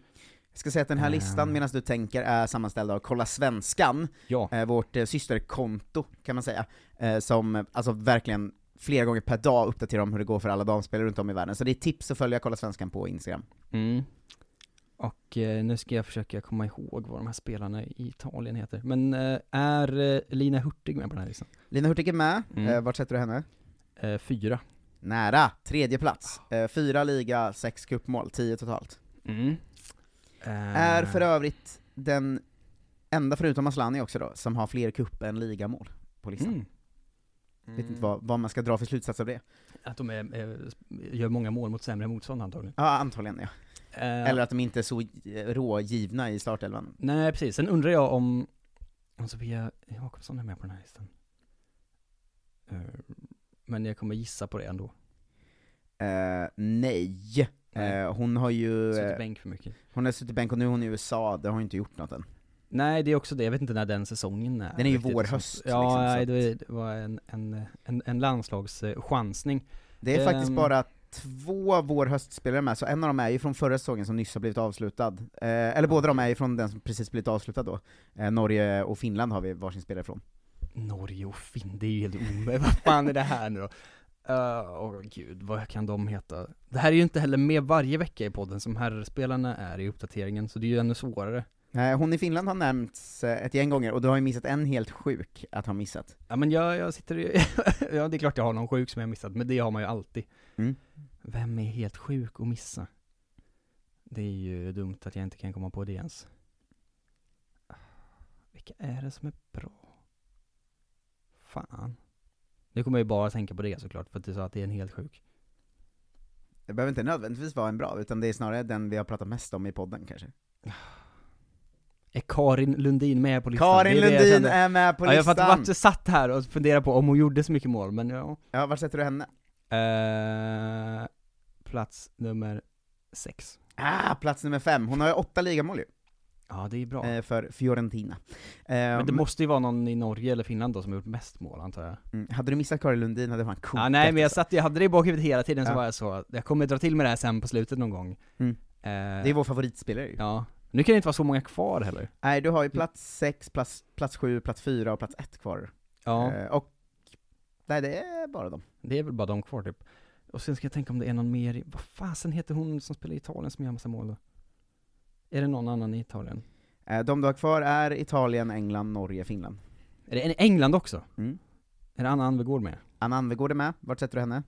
Jag ska säga att den här listan medan du tänker är sammanställd av Kolla Svenskan. Ja. Vårt systerkonto kan man säga. Som alltså verkligen flera gånger per dag uppdaterar om hur det går för alla damspelare runt om i världen. Så det är tips att följa Kolla Svenskan på Instagram. Mm. Och nu ska jag försöka komma ihåg vad de här spelarna i Italien heter. Men är Lina Hurtig med på den här listan? Lina Hurtig är med. Vart sätter du henne? 4. Nära, tredje plats. 4 liga, 6 cupmål, 10 totalt. Är för övrigt den enda förutom Asllani också då, som har fler cup än ligamål på listan. Vet inte vad man ska dra för slutsats av det. Att de gör många mål mot sämre motstånd antagligen. Ja, antagligen ja. Eller att de inte är så rågivna i startelvan. Nej, precis. Sen undrar jag om Sofia Jakobsson är med på den här listan. Men jag kommer gissa på det ändå. Nej. Hon har ju suttit bänk för mycket. Hon har suttit bänk och nu är hon i USA. Det har inte gjort något än. Nej, det är också det. Jag vet inte när den säsongen är. Den är ju vår-höst. Ja, liksom, det var en landslagsschansning. Det är faktiskt bara 2 vår-höstspelare med. Så en av dem är ju från förra säsongen som nyss har blivit avslutad. Eller båda de är ju från den som precis blivit avslutad då. Norge och Finland har vi varsin spelare från. Norge och Finland, det är ju helt omöjligt. Vad fan är det här nu då? Gud, vad kan de heta? Det här är ju inte heller med varje vecka i podden som herrspelarna är i uppdateringen. Så det är ju ännu svårare. Hon i Finland har nämnts ett gäng gånger och du har ju missat en helt sjuk att ha missat. Ja, men jag sitter ju... ja, det är klart jag har någon sjuk som jag har missat, men det har man ju alltid. Vem är helt sjuk att missa? Det är ju dumt att jag inte kan komma på det ens. Vilka är det som är bra? Fan. Nu kommer jag ju bara tänka på det såklart, för att du sa att det är en helt sjuk. Det behöver inte nödvändigtvis vara en bra, utan det är snarare den vi har pratat mest om i podden kanske. Är Karin Lundin med på listan? Karin Lundin är med på listan. Jag fattar vart jag satt här och funderade på om hon gjorde så mycket mål, men ja. Ja, var sätter du henne? Plats nummer 6. Plats nummer 5. Hon har ju 8 ligamål ju. Ja, det är bra. För Fiorentina. Men det måste ju vara någon i Norge eller Finland då som har gjort mest mål, antar jag. Hade du missat Karin Lundin hade man kokat. Nej, men jag hade det i bakhuvudet hela tiden, så var jag så. Jag kommer dra till med det här sen på slutet någon gång. Det är vår favoritspelare ju. Ja. Nu kan det inte vara så många kvar heller. Nej, du har ju plats 6, plats 7, plats 4 och plats 1 kvar. Ja. Nej, det är bara dem. Det är väl bara dem kvar typ. Och sen ska jag tänka om det är någon mer. Vad fasen heter hon som spelar i Italien som gör massa mål då? Är det någon annan i Italien? De du har kvar är Italien, England, Norge, Finland. Är det England också? Är det Anna Anvegård med? Anna Anvegård är med. Vart sätter du henne?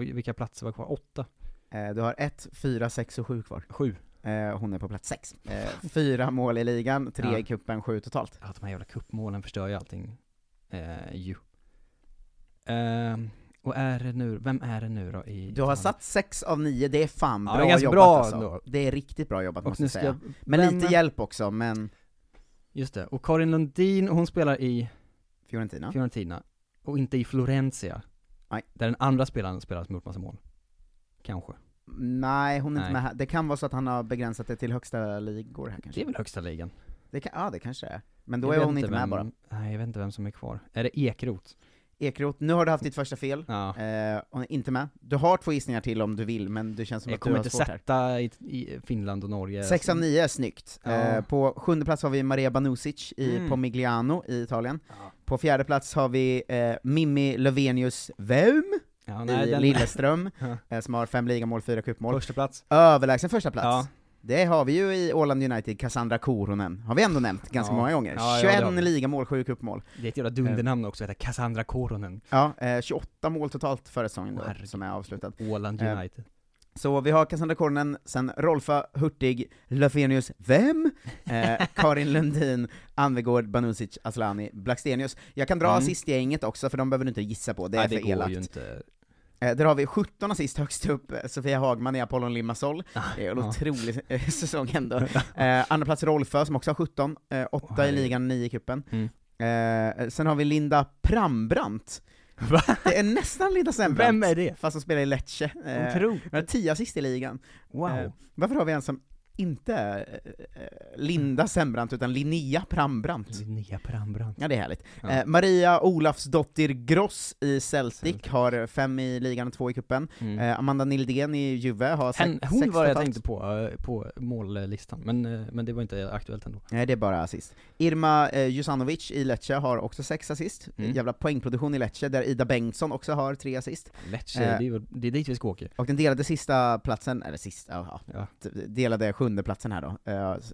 Vilka platser var kvar? 8. Du har 1, 4, 6 och 7 kvar. 7. Hon är på plats 6. 4 mål i ligan, 3 i kuppen, 7 totalt. Ja, de här jävla kuppmålen förstör ju allting. Och är det nu, vem är det nu då? Du har satt 6 av 9, det är fan bra jobbat bra alltså. Då. Det är riktigt bra jobbat och måste jag säga. Men lite hjälp också, men... Just det, och Karin Lundin, hon spelar i... Fiorentina. Och inte i Florencia. Nej. Där den andra spelaren spelar som gjort massa mål. Kanske. Nej, hon är inte med här. Det kan vara så att han har begränsat det till högsta ligor här kanske. Det är väl högsta ligan. Det kanske är. Men då är hon inte med bara. Nej, jag vet inte vem som är kvar. Är det Ekeroth? Nu har du haft ditt första fel. Ja. Hon är inte med. Du har 2 gissningar till om du vill, men det känns som att du har svårt här. Jag kommer inte sätta i Finland och Norge. 6 av 9 är snyggt. Ja. På 7:e plats har vi Maria Banusic på Migliano i Italien. Ja. På 4:e plats har vi Mimmi Lövenius Vöm. Ja, Lilleström som har 5 ligamål, 4 cupmål. Första plats. Överlägsen första plats. Ja. Det har vi ju i Åland United, Cassandra Koronen. Har vi ändå nämnt ganska många gånger. Ja, 21 ligamål, 7 cupmål. Det är ett jävla dundernamn också, heter Cassandra Koronen. 28 mål totalt förra säsongen som är avslutad. Åland United. Så vi har Cassandra Koronen, sen Rolfa Hurtig, Löfenius Vem, Karin Lundin, Anvegård, Banusic, Asllani, Blackstenius. Jag kan dra assistgänget också, för de behöver du inte gissa på. Det är för elakt. Där har vi 17 assist högst upp, Sofia Hagman i Apollon Limassol. Det är en otrolig säsong ändå. Andra plats Rolfö som också har 17, 8 i ligan, 9 i kuppen. Sen har vi Linda Prambrant. Va? Det är nästan Linda Sembrant. Vem är det? Fast hon spelar i Lecce. Hon har 10 assist i ligan. Wow. Varför har vi en som inte är Linda Sembrant utan Linnea Prambrant? Ja, det är härligt. Ja. Maria Olafsdottir Gross i Celtic har 5 i ligan och 2 i kuppen. Amanda Nildén i Juve har 6. Hon var jag tänkte på mållistan, men det var inte aktuellt ändå. Nej, det är bara assist. Irma Jusanovic i Lecce har också 6 assist. Jävla poängproduktion i Lecce där Ida Bengtsson också har 3 assist. Lecce, det är dit vi ska åka. Och den delade sista platsen, eller sista, delade 7 sjunde platsen här då.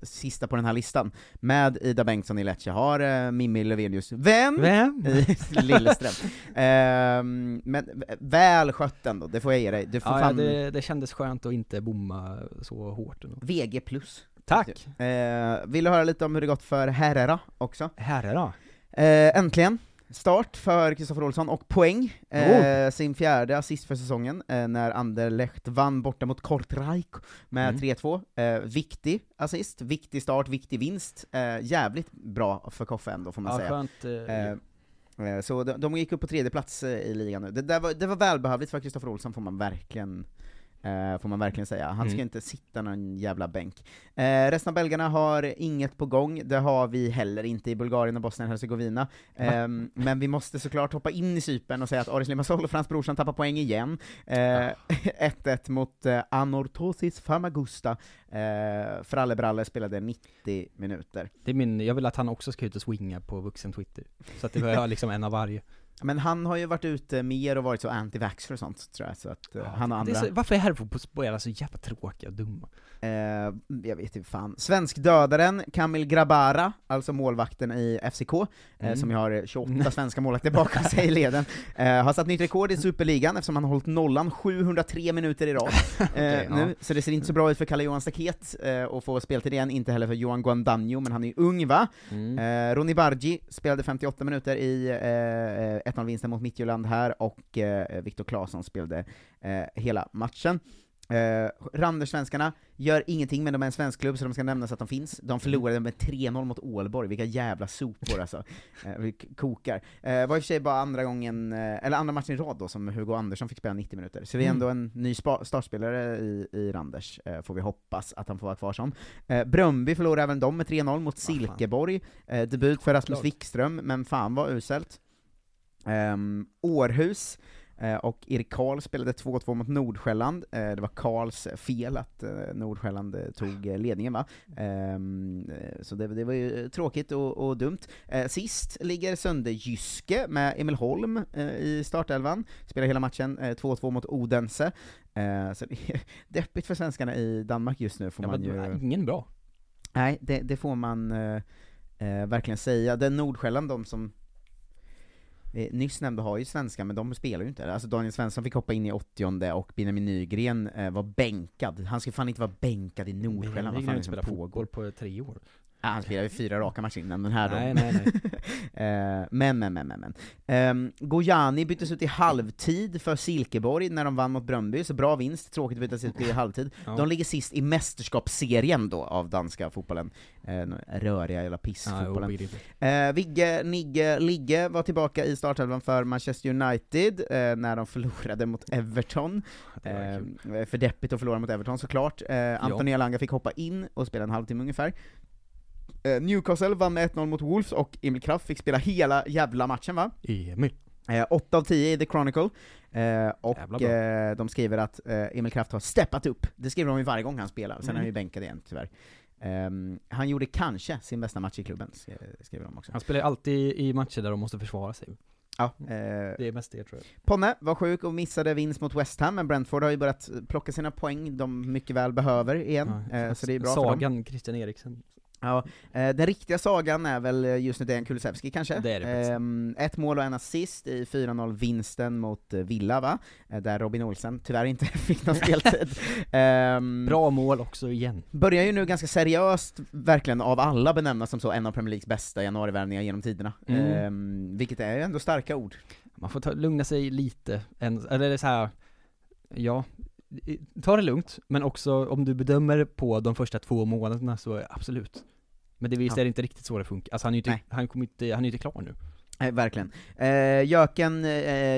Sista på den här listan. Med Ida Bengtsson i Lecce har Mimmi Löfvenius. Vem? I Lilleström. Men väl skött ändå, det får jag ge dig. Du får det kändes skönt att inte bomma så hårt. VG+. Tack! Vill du höra lite om hur det gått för Herrera också? Herrera? Äntligen. Start för Kristoffer Olsson och poäng. Sin fjärde assist för säsongen när Anderlecht vann borta mot Kortrijk med 3-2. Viktig assist, viktig start, viktig vinst. Jävligt bra för Koffe ändå får man säga. Skönt, så de gick upp på tredje plats i ligan nu. Det var välbehövligt för Kristoffer Olsson får man verkligen säga. Han ska inte sitta någon jävla bänk. Resten av belgarna har inget på gång. Det har vi heller inte i Bulgarien och Bosnien-Hercegovina. Men vi måste såklart hoppa in i Cypern och säga att Aris Limassol och Frans Brorsson tappar poäng igen. 1-1 mot Anorthosis Famagusta. Fralle Bralle spelade 90 minuter. Jag vill att han också ska ut och swinga på vuxen Twitter. Så att det var liksom en av varje. Men han har ju varit ute mer och varit så anti-vax för sånt, tror jag. Så att, han och andra... varför är herrfotbollsspelare så jävla tråkiga och dumma? Jag vet inte fan. Svenskdödaren Kamil Grabara, alltså målvakten i FCK, som ju har 28 svenska målvakter bakom sig i leden, har satt nytt rekord i Superligan eftersom han har hållit nollan 703 minuter i rad. Nu. Så det ser inte så bra ut för Kalle Johan Staket att få speltid igen, inte heller för Johan Guandanjo, men han är ju ung, va? Ronny Bargi spelade 58 minuter i 1-0-vinsten mot Midtjylland här, och Viktor Claesson spelade hela matchen. Randersvenskarna gör ingenting, men de är en svensk klubb så de ska nämnas att de finns. De förlorade med 3-0 mot Ålborg. Vilka jävla sopor alltså. Vi kokar. Var i och för sig bara andra matchen i rad då som Hugo Andersson fick spela 90 minuter. Så vi är ändå en ny startspelare i Randers. Får vi hoppas att han får vara kvar som. Bröndby förlorade även de med 3-0 mot Silkeborg. Debut för Rasmus Wikström, men fan vad uselt. Århus och Erik Karl spelade 2-2 mot Nordsjälland. Det var Karls fel att Nordsjälland tog ledningen, va? Så det var ju tråkigt och dumt. Sist ligger Sönderjyske med Emil Holm i startelvan. Spelar hela matchen 2-2 mot Odense. Så det är deppigt för svenskarna i Danmark just nu. Får man ju... Ingen bra. Nej, det får man verkligen säga. Den Nordsjälland, de som... nyss nämnde, har ju svenska, men de spelar ju inte. Alltså Daniel Svensson fick hoppa in i 80:e och Benjamin Nygren var bänkad. Han skulle fan inte vara bänkad i Nordsjälland. Han har spelat fotboll på 3 år. Ja, han spelade ju 4 raka matcher innan den här då. Nej. Men. Gojani byttes ut i halvtid för Silkeborg när de vann mot Bröndby. Så bra vinst, tråkigt att bytas ut i halvtid. De ligger sist i mästerskapsserien då av danska fotbollen. Röriga jävla pissfotbollen. Vigge Ligge var tillbaka i startelvan för Manchester United när de förlorade mot Everton. För deppigt att förlora mot Everton såklart. Antonio Langa fick hoppa in och spela en halvtimme ungefär. Newcastle vann med 1-0 mot Wolves och Emil Kraft fick spela hela jävla matchen, va? Emil. 8 av 10 i The Chronicle. Och de skriver att Emil Kraft har steppat upp. Det skriver de ju varje gång han spelar. Sen är han ju bänkad igen, tyvärr. Han gjorde kanske sin bästa match i klubben, skriver de också. Han spelar alltid i matcher där de måste försvara sig. Ja, det är mest det, tror jag. Ponne var sjuk och missade vinst mot West Ham, men Brentford har ju börjat plocka sina poäng de mycket väl behöver igen. Så det är bra sagan för dem. Christian Eriksen. Ja, den riktiga sagan är väl just nu Dejan Kulusevski kanske. Det är det. 1 mål och en assist i 4-0-vinsten mot Villa, va? Där Robin Olsen tyvärr inte fick någon speltid. Bra mål också igen. Börjar ju nu ganska seriöst verkligen av alla benämnas som så en av Premier Leagues bästa januarivärvningar genom tiderna. Vilket är ju ändå starka ord. Man får lugna sig lite. Eller så här, ja... Ta det lugnt, men också om du bedömer på de första 2 månaderna så absolut. Men det visar inte riktigt så det funkar. Alltså han är inte klar nu. Nej, verkligen.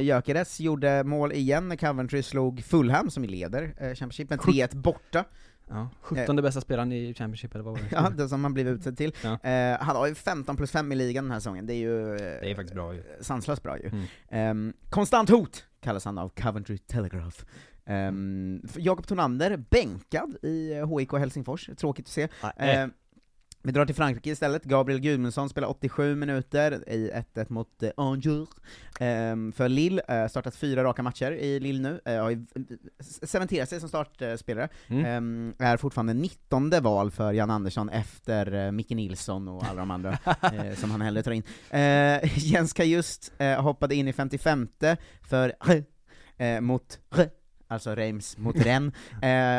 Gyökeres gjorde mål igen när Coventry slog Fulham som leder Championship, men 3-1 borta. Ja, 17:e bästa spelaren i Championship eller vad var det? Ja, det som han blev utsedd till. Ja. Han har ju 15+5 i ligan den här säsongen. Det är ju faktiskt bra ju. Sanslöst bra ju. Konstant hot kallas han av Coventry Telegraph. Jakob Tonander bänkad i HIK Helsingfors. Tråkigt att se. Vi drar till Frankrike istället. Gabriel Gudmundsson spelar 87 minuter i 1-1 mot Angers för Lille. Startat 4 raka matcher i Lille nu. Har cementerat sig som startspelare. Är fortfarande 19:e val för John Andersson efter Micke Nilsson och alla de andra som han hellre tar in. Jens Kajust hoppade in i 55:e för mot alltså Reims mot Rennes.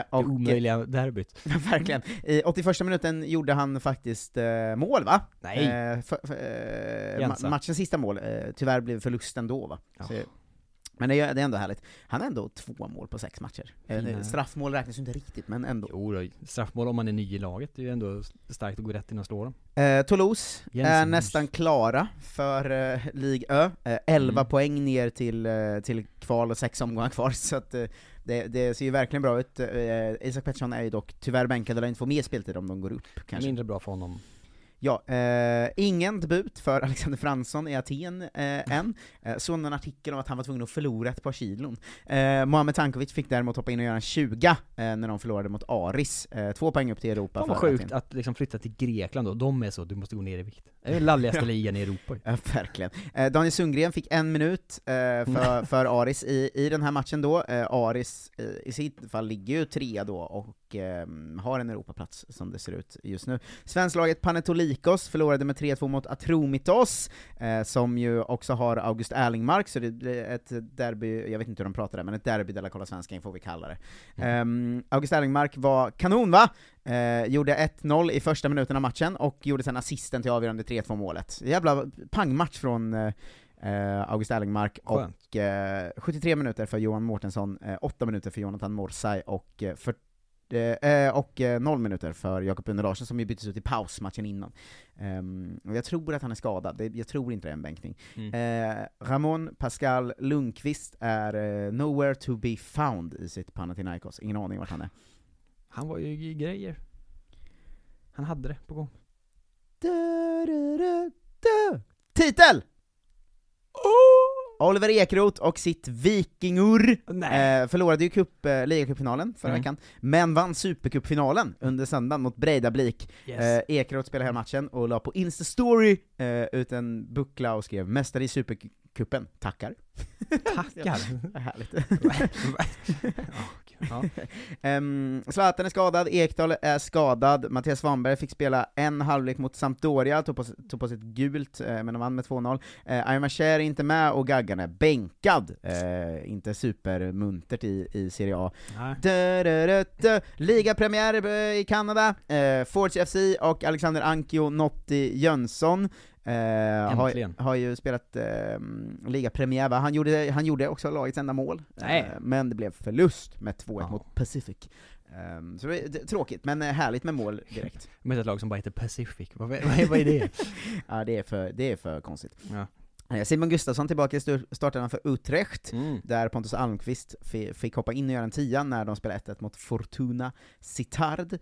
Och omöjliga derbyt. Verkligen. I 81:a minuten gjorde han faktiskt mål, va? Nej. Matchens sista mål. Tyvärr blev förlusten då, va? Ja. Så, men det är ändå härligt. Han har ändå 2 mål på 6 matcher. Straffmål räknas ju inte riktigt, men ändå. Jo, straffmål om man är ny i laget. Det är ju ändå starkt att gå rätt in och slå dem. Toulouse är nästan klara för Ligue Ö. 11 poäng ner till kval och 6 omgångar kvar. Så att, det ser ju verkligen bra ut. Isak Pettersson är ju dock tyvärr bänkad eller inte får mer speltid om de går upp. Kanske. Mindre bra för honom. Ja, ingen debut för Alexander Fransson i Aten än. Så någon artikel om att han var tvungen att förlora ett par kilon. Mohamed Tankovic fick däremot hoppa in och göra en 20 när de förlorade mot Aris. 2 poäng upp till Europa. Fan vad sjukt Aten. Att liksom flytta till Grekland då. De är så, du måste gå ner i vikt. Det är den lalligaste ligan i Europa. Ja, verkligen. Daniel Sundgren fick 1 minut för Aris i den här matchen då. Aris i sitt fall ligger ju 3 då och har en Europaplats som det ser ut just nu. Svenslaget Panetolikos förlorade med 3-2 mot Atromitos som ju också har August Erlingmark, så det är ett derby, jag vet inte hur de pratar där, men ett derby där Kolla Svenskan får vi kalla det. August Erlingmark var kanon, va? Gjorde 1-0 i första minuten av matchen och gjorde sen assisten till avgörande 3-2-målet. Jävla pangmatch från August Erlingmark. Skönt. Och 73 minuter för Johan Mårtensson, 8 minuter för Jonathan Morsay och 0 minuter för Jakob Unne Larsen som ju byttes ut i pausmatchen innan. Jag tror att han är skadad. Jag tror inte det är en bänkning. Ramon Pascal Lundqvist är nowhere to be found i sitt Panathinaikos. Ingen aning vart han är. Han var ju i grejer. Han hade det på gång. Titel! Oliver Ekroth och sitt Vikingor förlorade ju ligacupfinalen förra veckan, men vann supercupfinalen under söndagen mot Breidablik. Ekroth spelade här matchen och la på Insta-story ut en buckla och skrev mästare i supercupen, tackar. Tackar. Ja, härligt. Zlatan är skadad, Ekdal är skadad. Mattias Svanberg fick spela en halvlek mot Sampdoria, tog på sitt gult men de vann med 2-0. Aymacher är inte med och Gaggan är bänkad. Inte supermuntert i Serie A. Ligapremiär i Kanada. Forge FC och Alexander Anki Notti Jönsson har ju spelat ligapremiär, va? Han gjorde också lagets enda mål. Men det blev förlust med 2-1 mot Pacific. Så det är tråkigt, men härligt med mål direkt. Med ett lag som bara heter Pacific. Vad är det? Ja, det är för konstigt. Ja. Simon Gustafsson tillbaka i starten för Utrecht, där Pontus Almqvist fick hoppa in och göra en 10 när de spelade 1-1 mot Fortuna Sittard.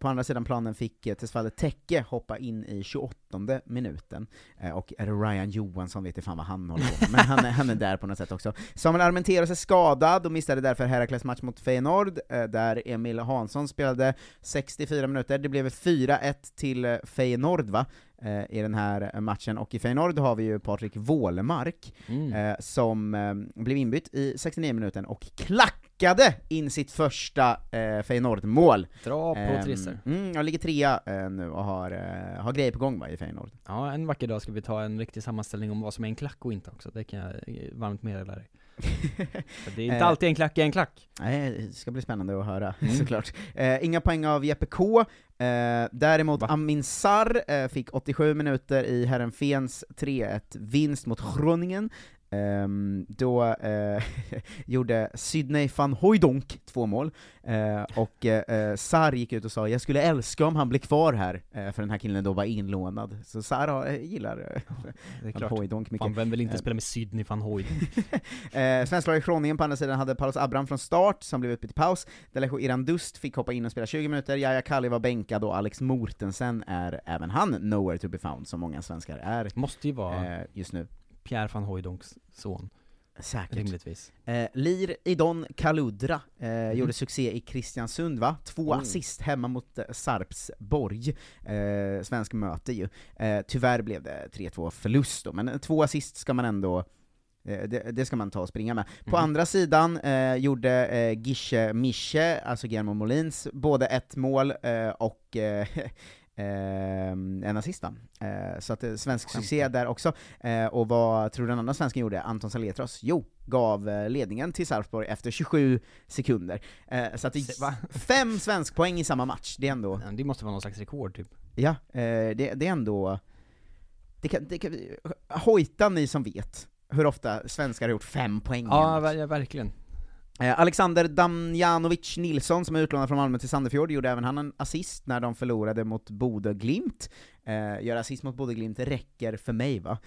På andra sidan planen fick Tesfaye Tekke hoppa in i 28:e minuten. Och Ryan Johansson vet inte fan vad han håller på med, men han är där på något sätt också. Samuel Armenteros är skadad och missade därför Herakles match mot Feyenoord, där Emil Hansson spelade 64 minuter. Det blev 4-1 till Feyenoord, va? I den här matchen, och i Feyenoord har vi ju Patrik Wålemark som blev inbytt i 69 minuten och klackade in sitt första Feyenoord-mål. Dra på trisser. Jag ligger 3 nu och har grejer på gång, va, i Feyenoord. Ja, en vacker dag ska vi ta en riktig sammanställning om vad som är en klack och inte också. Det kan jag varmt meddela dig. Det är inte alltid en klack i en klack. Nej, det ska bli spännande att höra, såklart. Inga poäng av Jeppe K. Däremot Amin Sarr fick 87 minuter i Herrenfens 3-1 vinst mot Groningen. Då gjorde Sydney van Hooijdonk 2 mål. Och Sarr gick ut och sa: jag skulle älska om han blev kvar här, för den här killen då var inlånad. Så Sarr gillar van Hooijdonk mycket. Man vill inte spela med Sydney van Hooijdonk. Svensklag i Kroningen på andra sidan hade Paulus Abraham från start, som blev utbytt i paus. Delejo Irandust fick hoppa in och spela 20 minuter. Yahya Kalli var bänkad och Alex Mortensen är även han nowhere to be found, som många svenskar är. Måste ju vara just nu. Pierre van Hooijdonks son. Säkert. Rimligtvis. Lir Idon Kaludra gjorde succé i Kristiansund, va? 2 assist hemma mot Sarpsborg. Svensk möte ju. Tyvärr blev det 3-2 förlust då, men 2 assist ska man ändå det ska man ta och springa med. På andra sidan gjorde Gische Mische, alltså Guillermo Molins, både ett mål och en assist. Så att svensk succé där också. Och vad tror du den andra svensken gjorde? Anton Saletros. Jo, gav ledningen till Sarpsborg efter 27 sekunder. Så att det är 5 svenskpoäng i samma match. Det är ändå... Det måste vara någon slags rekord typ. Ja, det är ändå... Det kan... Hojta ni som vet hur ofta svenskar har gjort 5 poäng. Ja, verkligen. Alexander Damjanovic Nilsson, som är utlånad från Malmö till Sandefjord, gjorde även han en assist när de förlorade mot Bodø Glimt. Gör assist mot Bodø Glimt räcker för mig, va?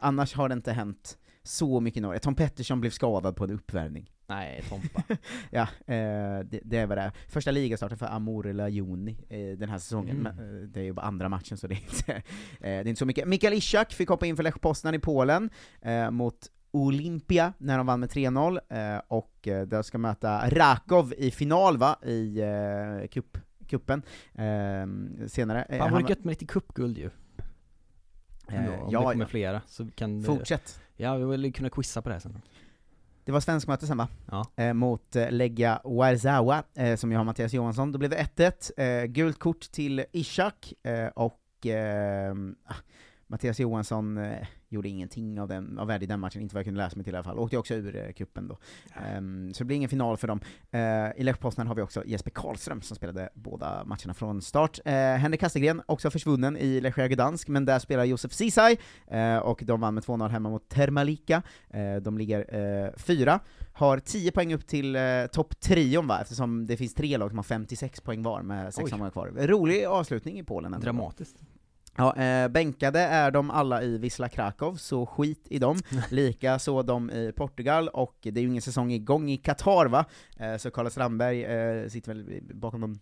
Annars har det inte hänt så mycket i Norge. Tom Pettersson blev skadad på en uppvärmning. Nej, Tompa. Ja, det var det. Första ligastarten för Amorilla Juni den här säsongen. Men det är ju bara andra matchen, så det är inte så mycket. Mikael Ishak fick hoppa in för Lech Poznan i Polen mot Olympia när de vann med 3-0 och där ska möta Rakov i final, va, i kuppen senare. Han var gött med lite kuppguld ju. Om det kommer flera så kan du... Fortsätt. Ja, vi vill kunna quizza på det här sen. Det var svensk möte sen, va? Ja. Mot Legia Warzawa som jag har Mattias Johansson. Då blev det 1-1. Gult kort till Ishak och Mattias Johansson gjorde ingenting av värde i den matchen, inte vad jag kunde läsa mig till i alla fall. Åkte också ur kuppen då. Ja. Så det blir ingen final för dem. I Lech Poznan har vi också Jesper Karlström som spelade båda matcherna från start. Henrik Kastegren också försvunnen i Lechia Gdansk, men där spelar Josef Sisay och de vann med 2-0 hemma mot Termalika. De ligger 4, har 10 poäng upp till topp 3, va, eftersom det finns 3 lag som har 56 poäng var med 6 omgångar kvar. Rolig avslutning i Polen. Ändå. Dramatiskt. Ja, bänkade är de alla i Wisla Krakow, så skit i dem. Lika så de i Portugal, och det är ju ingen säsong igång i Qatar, va? Så Kolla Svenskan sitter väl bakom någon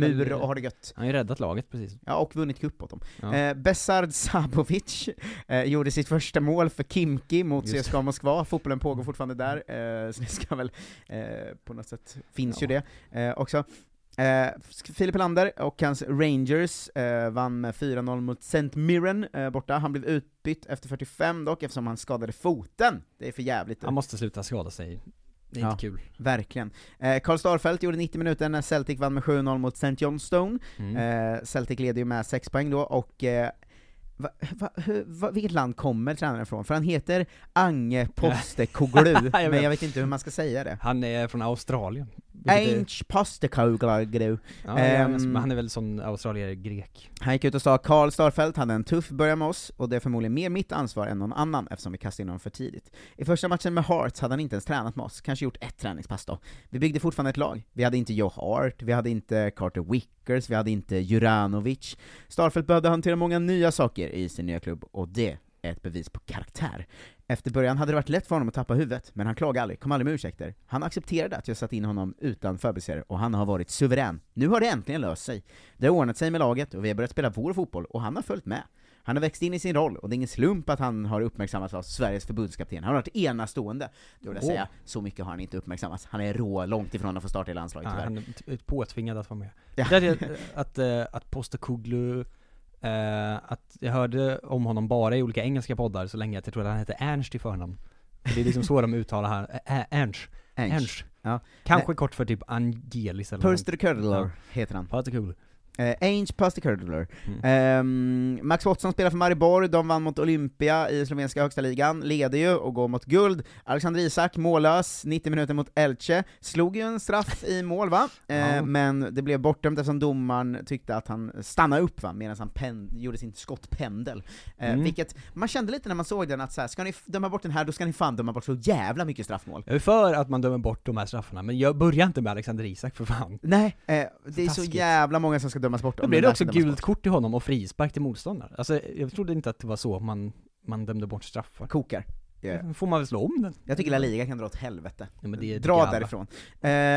mur och har det gött. Han har ju räddat laget, precis. Ja, och vunnit cup åt dem. Ja. Besard Sabovic gjorde sitt första mål för Kimki mot CSKA Moskva. Fotbollen pågår fortfarande där, så det ska väl på något sätt finns ju det också. Filip Lander och hans Rangers vann med 4-0 mot St. Mirren borta. Han blev utbytt efter 45 dock, eftersom han skadade foten. Det är för jävligt. Han måste sluta skada sig. Det är inte kul. Verkligen. Karl Starfelt gjorde 90 minuter när Celtic vann med 7-0 mot St. Johnstone. Celtic leder ju med 6 poäng då, och vilket land kommer tränaren från? För han heter Ange Postekoglu. Men jag vet inte hur man ska säga det. Han är från Australien. Ange Postekoglu. Han är väl som australier grek. Han gick ut och sa: Karl Starfelt hade en tuff början med oss, och det är förmodligen mer mitt ansvar än någon annan, eftersom vi kastade in honom för tidigt. I första matchen med Hearts hade han inte ens tränat med oss. Kanske gjort ett träningspass då. Vi byggde fortfarande ett lag. Vi hade inte Joe Hart, vi hade inte Carter Wickers, vi hade inte Juranovic. Starfelt behövde hantera många nya saker i sin nya klubb, och det är ett bevis på karaktär. Efter början hade det varit lätt för honom att tappa huvudet, men han klagade aldrig, kom aldrig med ursäkter. Han accepterade att jag satt in honom utan förberedelser, och han har varit suverän. Nu har det äntligen löst sig. Det har ordnat sig med laget, och vi har börjat spela vår fotboll, och han har följt med. Han har växt in i sin roll, och det är ingen slump att han har uppmärksammats av Sveriges förbundskapten. Han har varit enastående. Då vill jag säga, så mycket har han inte uppmärksammats. Han är långt ifrån att få starta i landslaget. Ja, han är påtvingad att vara med. Ja. Det är att Postekoglu... att jag hörde om honom bara i olika engelska poddar så länge att jag trodde att han hette Ernst i förnamn. Det är liksom så de uttalar här. Ernst. Ja. Kanske kort för typ Angelis eller Postekoglu heter han. Postekoglu. Ange Postekoglu. Max Watson spelar för Maribor. De vann mot Olympia i slovenska högsta ligan. Leder ju och går mot guld. Alexander Isak mållös 90 minuter mot Elche. Slog ju en straff i mål, va? Men det blev bortdömt eftersom domaren tyckte att han stannade upp, va? Medan han gjorde sin skottpendel. Vilket man kände lite när man såg den, att så här, ska ni döma bort den här, då ska ni fan döma bort så jävla mycket straffmål. Jag är för att man dömer bort de här straffarna, men jag börjar inte med Alexander Isak för fan. Nej, det är så jävla många som ska dömas bort. Då blev det också gult kort till honom och frispark till motståndare. Alltså, jag trodde inte att det var så man dömde bort straffar. Kokar. Yeah. Får man väl slå om den? Jag tycker La Liga kan dra åt helvete. Ja, men det dra därifrån.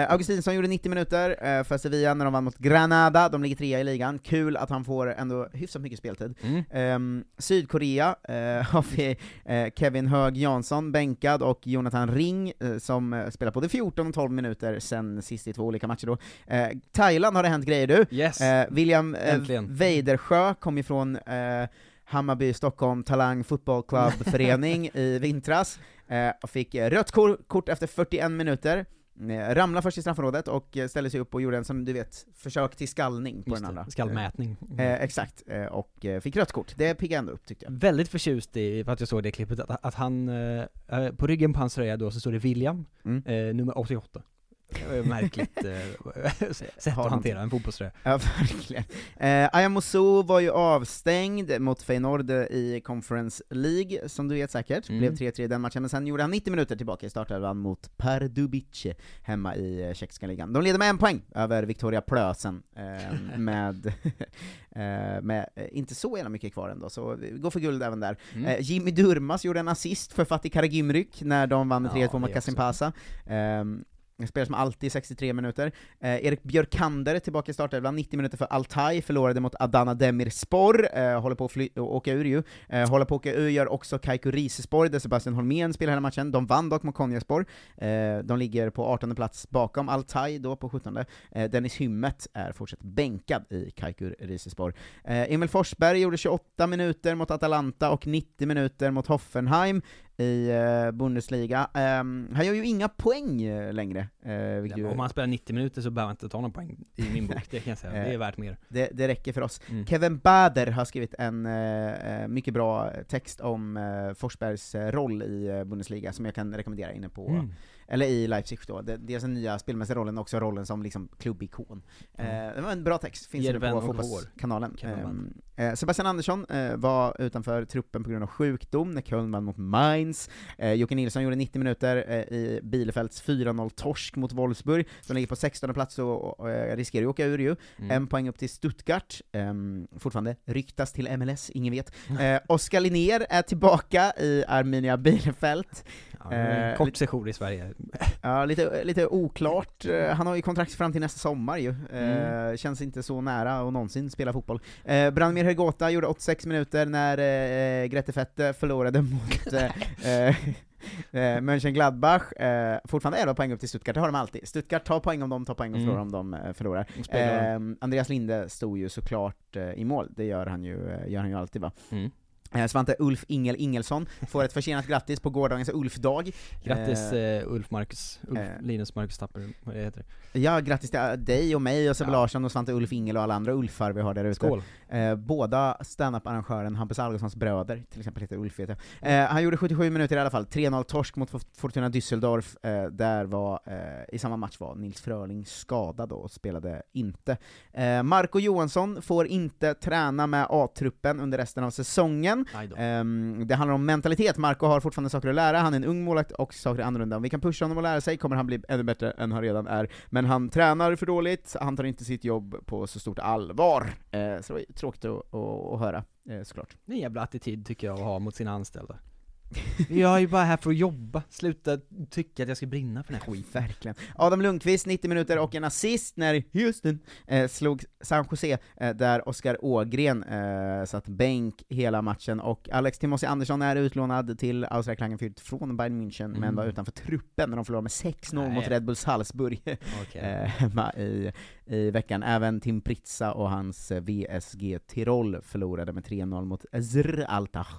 Augustinsson gjorde 90 minuter för Sevilla när de vann mot Granada. De ligger trea i ligan. Kul att han får ändå hyfsat mycket speltid. Sydkorea har vi Kevin Hög Jansson bänkad och Jonathan Ring som spelar både 14 och 12 minuter sen sist i två olika matcher då. Thailand har det hänt grejer du. Yes. William Weidersjö kom ifrån Hammarby Stockholm Talang fotbollsklubbförening i vintras och fick rött kort efter 41 minuter. Ramlade först i straffområdet och ställde sig upp och gjorde en, som du vet, försök till skallning på den andra. Skallmätning. Exakt. Och fick rött kort. Det piggade ändå upp, tyckte jag. Väldigt förtjust i att jag såg det klippet att han på ryggen på hans röja då så står det William, nummer 88. Märkligt sätt att hantera en fotbollsrö. Ja, verkligen. Ayamoso var ju avstängd mot Feyenoord i Conference League, som du vet säkert. Blev 3-3 den matchen, men sen gjorde han 90 minuter tillbaka i startelvan mot Pardubice hemma i tjeckiska ligan. De leder med en poäng över Victoria Plösen med inte så jävla mycket kvar ändå, så gå för guld även där. Jimmy Durmas gjorde en assist för Fatih Karagümrük när de vann med 3-2 mot Kasimpasa. Spelar som alltid 63 minuter. Erik Björkander tillbaka i startelvan. 90 minuter för Altay. Förlorade mot Adana Demirspor. Håller på att åka ur ju. Håller på att åka ur gör också Kaiku Rizespor, där Sebastian Holmén spelar hela matchen. De vann dock mot Konyaspor. De ligger på 18 plats bakom Altay då på 17. Dennis Hymmet är fortsatt bänkad i Kaiku Rizespor. Emil Forsberg gjorde 28 minuter mot Atalanta och 90 minuter mot Hoffenheim i Bundesliga. Han gör ju inga poäng längre. Om man spelar 90 minuter så behöver man inte ta någon poäng i min bok. Det kan jag säga. Det är värt mer. Det räcker för oss. Kevin Bader har skrivit en mycket bra text om Forsbergs roll i Bundesliga som jag kan rekommendera inne på eller i Leipzig då. Det är den nya spelmässiga rollen och också rollen som liksom klubbikon. Det var en bra text. Finns det på fotbollskanalen. Sebastian Andersson var utanför truppen på grund av sjukdom när Köln vann mot Mainz. Jocke Nilsson gjorde 90 minuter i Bielefelds 4-0-torsk mot Wolfsburg. De ligger på 16 plats och riskerar att åka ur ju. En poäng upp till Stuttgart. Fortfarande ryktas till MLS, ingen vet. Oskar Linnér är tillbaka i Arminia Bielefeld. Ja, kort session i Sverige. Ja, lite oklart. Han har ju kontrakt fram till nästa sommar ju. Känns inte så nära och någonsin spela fotboll. Brandmir Hergota gjorde 86 minuter när Grete Fette förlorade mot Mönchengladbach. Fortfarande 11 poäng upp till Stuttgart. Det har de alltid. Stuttgart tar poäng om de tar poäng och förlorar om de förlorar. Andreas Linde stod ju såklart i mål. Det gör han ju alltid, va? Svante Ulf Ingel Ingelsson får ett försenat grattis på gårdagens Ulf-dag. Grattis Linus Marcus Tapper, vad det heter. Ja, grattis till dig och mig och Sebbe Larsson och Svante Ulf Ingel och alla andra Ulfar vi har där ute. Skål. Båda stand-up-arrangören Hampus Algossons bröder, till exempel heter Ulf, vet jag. Han gjorde 77 minuter i alla fall. 3-0 torsk mot Fortuna Düsseldorf. Där var i samma match var Nils Fröling skadad och spelade inte. Marco Johansson får inte träna med A-truppen under resten av säsongen. Det handlar om mentalitet. Marco har fortfarande saker att lära. Han är en ung målvakt och saker är annorlunda. Om vi kan pusha honom att lära sig kommer han bli ännu bättre än han redan är. Men han tränar för dåligt. Han tar inte sitt jobb på så stort allvar. Så det var tråkigt att höra, såklart. Det är en jävla attityd tycker jag att ha mot sina anställda. Jag är ju bara här för att jobba. Sluta tycka att jag ska brinna för den här skiten. Verkligen. Adam Lundqvist, 90 minuter och en assist när Houston slog San Jose, där Oskar Ågren satt bänk hela matchen. Och Alex Timossi Andersson är utlånad till Austria Klagenfurt från Bayern München, men var utanför truppen när de förlorade med 6-0 mot Red Bull Salzburg hemma i veckan. Även Tim Pritsa och hans VSG Tirol förlorade med 3-0 mot Ezr Altach.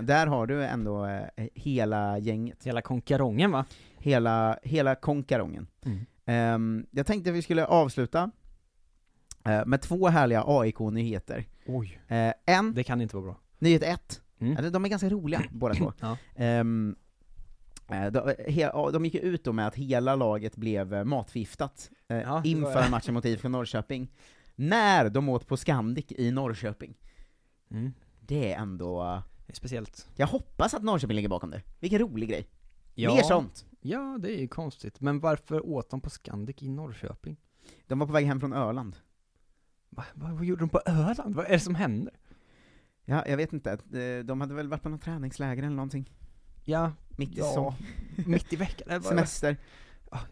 Där har du ändå hela gänget. Hela konkarongen, va? Hela konkarongen. Jag tänkte att vi skulle avsluta med två härliga AIK-nyheter. Oj, en, det kan inte vara bra. Nyhet 1, de är ganska roliga båda två. De gick ut då med att hela laget blev matfiftat inför matchen mot IFK Norrköping när de åt på Scandic i Norrköping. Det är ändå speciellt. Jag hoppas att Norrköping ligger bakom det. Vilken rolig grej. Ja. Mer sånt. Ja, det är ju konstigt. Men varför åt de på Scandic i Norrköping? De var på väg hem från Öland. Vad gjorde de på Öland? Vad är det som händer? Ja, jag vet inte. De hade väl varit på någon träningsläger eller någonting. Ja, mitt i veckan. Semester.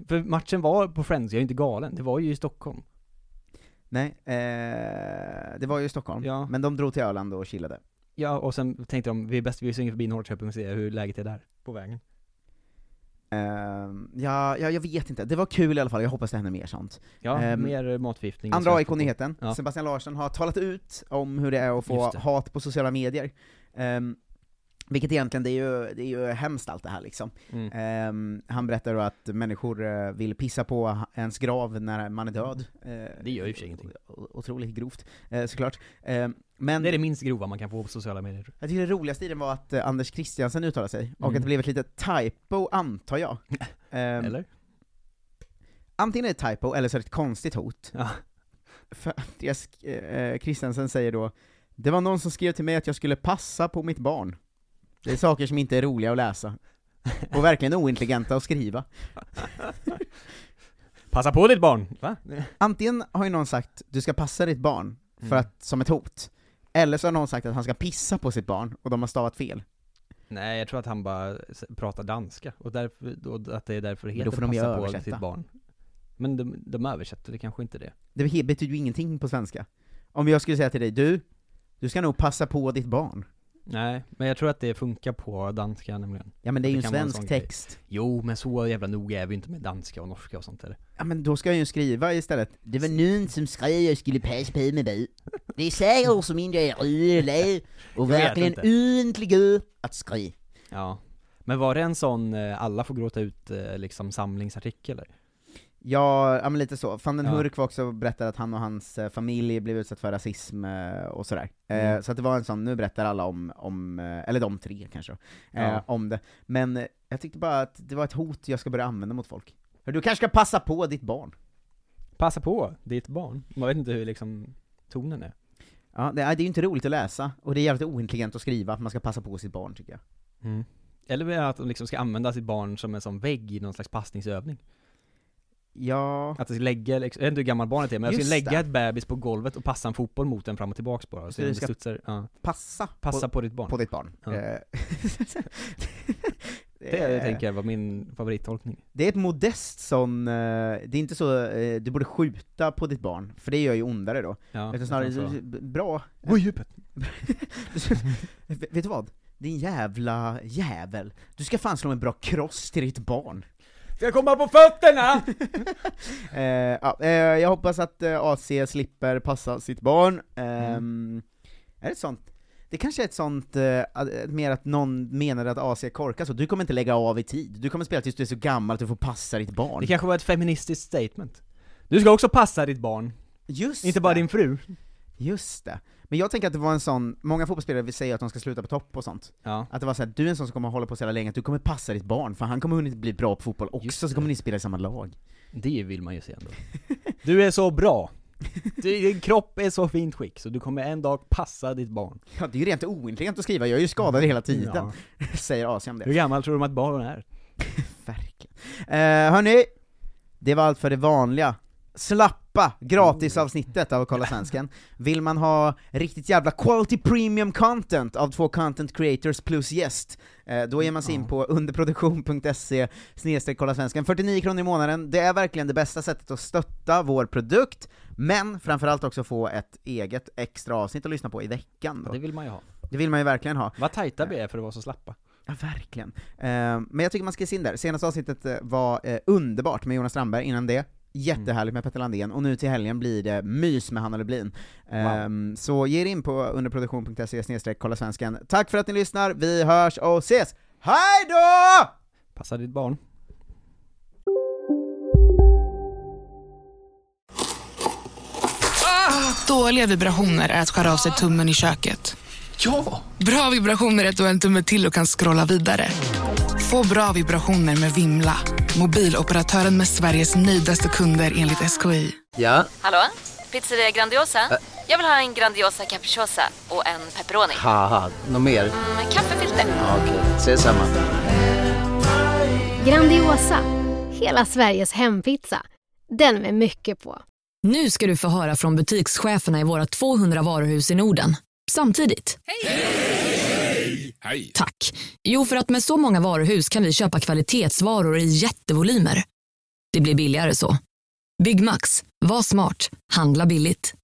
För matchen var på Friends, jag är inte galen. Det var ju i Stockholm. Nej, det var ju i Stockholm. Ja. Men de drog till Öland och chillade. Ja, och sen tänkte de, vi är bäst vi svänger förbi Norrköping och ser hur läget är där på vägen. Jag vet inte. Det var kul i alla fall. Jag hoppas det händer mer sånt. Ja, mer matförgiftning. Andra IK-nyheten. Ja. Sebastian Larsson har talat ut om hur det är att få hat på sociala medier. Vilket egentligen, det är ju hemskt allt det här liksom. Han berättar att människor vill pissa på ens grav när man är död. Det gör ju för sig ingenting. Otroligt grovt, såklart. Men det är det minst grova man kan få på sociala medier. Jag tycker det roligaste i den var att Anders Christiansen uttalade sig. Och att det blev ett litet typo, antar jag. Eller? Antingen är det typo eller så är det ett konstigt hot. Ja. För Christiansen säger då: det var någon som skrev till mig att jag skulle passa på mitt barn. Det är saker som inte är roliga att läsa. Och verkligen ointelligenta att skriva. Passa på ditt barn. Va? Antingen har ju någon sagt du ska passa ditt barn för att, som ett hot. Eller så har någon sagt att han ska pissa på sitt barn och de har stavat fel. Nej, jag tror att han bara pratar danska. Och därför, och att det är därför heter passa de på sitt barn. Men de översätter det kanske inte det. Det betyder ju ingenting på svenska. Om jag skulle säga till dig, du ska nog passa på ditt barn. Nej, men jag tror att det funkar på danska nämligen. Ja, men det är ju en svensk text. Grej. Jo, men så jävla nog är vi inte med danska och norska och sånt eller. Ja, men då ska jag ju skriva istället. Det var någon som skrev jag skulle passa på med dig. Det är säger som inte är öle och verkligen ointelligent att skriva. Ja, men var det en sån alla får gråta ut liksom samlingsartikel eller? Ja, men lite så. Van den Hurk var också berättade att han och hans familj blev utsatt för rasism och sådär. Så att det var en sån, nu berättar alla om eller de tre kanske om det. Men jag tyckte bara att det var ett hot jag ska börja använda mot folk. Du kanske ska passa på ditt barn. Passa på ditt barn? Man vet inte hur liksom tonen är. Ja, det är ju inte roligt att läsa. Och det är jävligt ointelligent att skriva att man ska passa på sitt barn, tycker jag. Mm. Eller att de liksom ska använda sitt barn som en sån vägg i någon slags passningsövning. Ja. Att lägga, jag vet inte hur gammal barnet är, men just jag ska lägga ett bebis på golvet och passa en fotboll mot den fram och tillbaka bara. Så du ska passa på ditt barn. På ditt barn. Ja. det tänker jag var min favorittolkning. Det är ett modest sån, det är inte så du borde skjuta på ditt barn, för det gör ju ondare då. Ja, utan snarare bra. Gå i djupet. Vet du vad? Din jävla jävel. Du ska fan slå en bra kross till ditt barn. Ska komma på fötterna! Jag hoppas att AC slipper passa sitt barn. Är det sånt? Det kanske är ett sånt mer att någon menar att AC korkas och du kommer inte lägga av i tid. Du kommer spela tills du är så gammal att du får passa ditt barn. Det kanske var ett feministiskt statement. Du ska också passa ditt barn. Just inte bara din fru. Just det. Men jag tänker att det var en sån, många fotbollsspelare vill säga att de ska sluta på topp och sånt. Ja. Att det var så här, du är en sån som kommer hålla på så jävla länge att du kommer passa ditt barn, för han kommer inte bli bra på fotboll också, så kommer ni spela i samma lag. Det vill man ju se ändå. Du är så bra. Din kropp är så fint skick, så du kommer en dag passa ditt barn. Ja, det är ju rent ointelligent att skriva. Jag är ju skadad hela tiden. Ja. Säger Asian det. Hur gammal tror de att barnen är? Verkligen. Hörni, det var allt för det vanliga. Slappa gratisavsnittet av Kolla Svenskan. Vill man ha riktigt jävla quality premium content av 2 content creators plus gäst, då ger man sig in på underproduktion.se/kollasvenskan. 49 kronor i månaden. Det är verkligen det bästa sättet att stötta vår produkt, men framförallt också få ett eget extra avsnitt att lyssna på i veckan då. Ja, det vill man ju ha. Det vill man ju verkligen ha. Vad tajta vi är för att vara så slappa. Ja, verkligen. Men jag tycker man ska se in där. Senaste avsnittet var underbart med Jonas Strandberg innan det. Jättehärligt med Petter Landén. Och nu till helgen blir det mys med Hanna Lublin. Wow. Så ge er in på underproduktion.se/kollasvenskan. Tack för att ni lyssnar. Vi hörs och ses. Hej då! Passa ditt barn. Ah, dåliga vibrationer är att skära av sig tummen i köket. Ja! Bra vibrationer är att du har en tumme till och kan scrolla vidare. Få bra vibrationer med Vimla. Mobiloperatören med Sveriges nöjdaste kunder enligt SKI. Ja? Hallå? Pizzeria Grandiosa? Jag vill ha en Grandiosa capricciosa och en pepperoni. Haha, något mer? Kaffefilter. Ja, okej, ses samma. Grandiosa, hela Sveriges hempizza. Den med mycket på. Nu ska du få höra från butikscheferna i våra 200 varuhus i Norden. Samtidigt. Hej! Hej! Nej. Hej. Tack. Jo, för att med så många varuhus kan vi köpa kvalitetsvaror i jättevolymer. Det blir billigare så. Byggmax. Var smart. Handla billigt.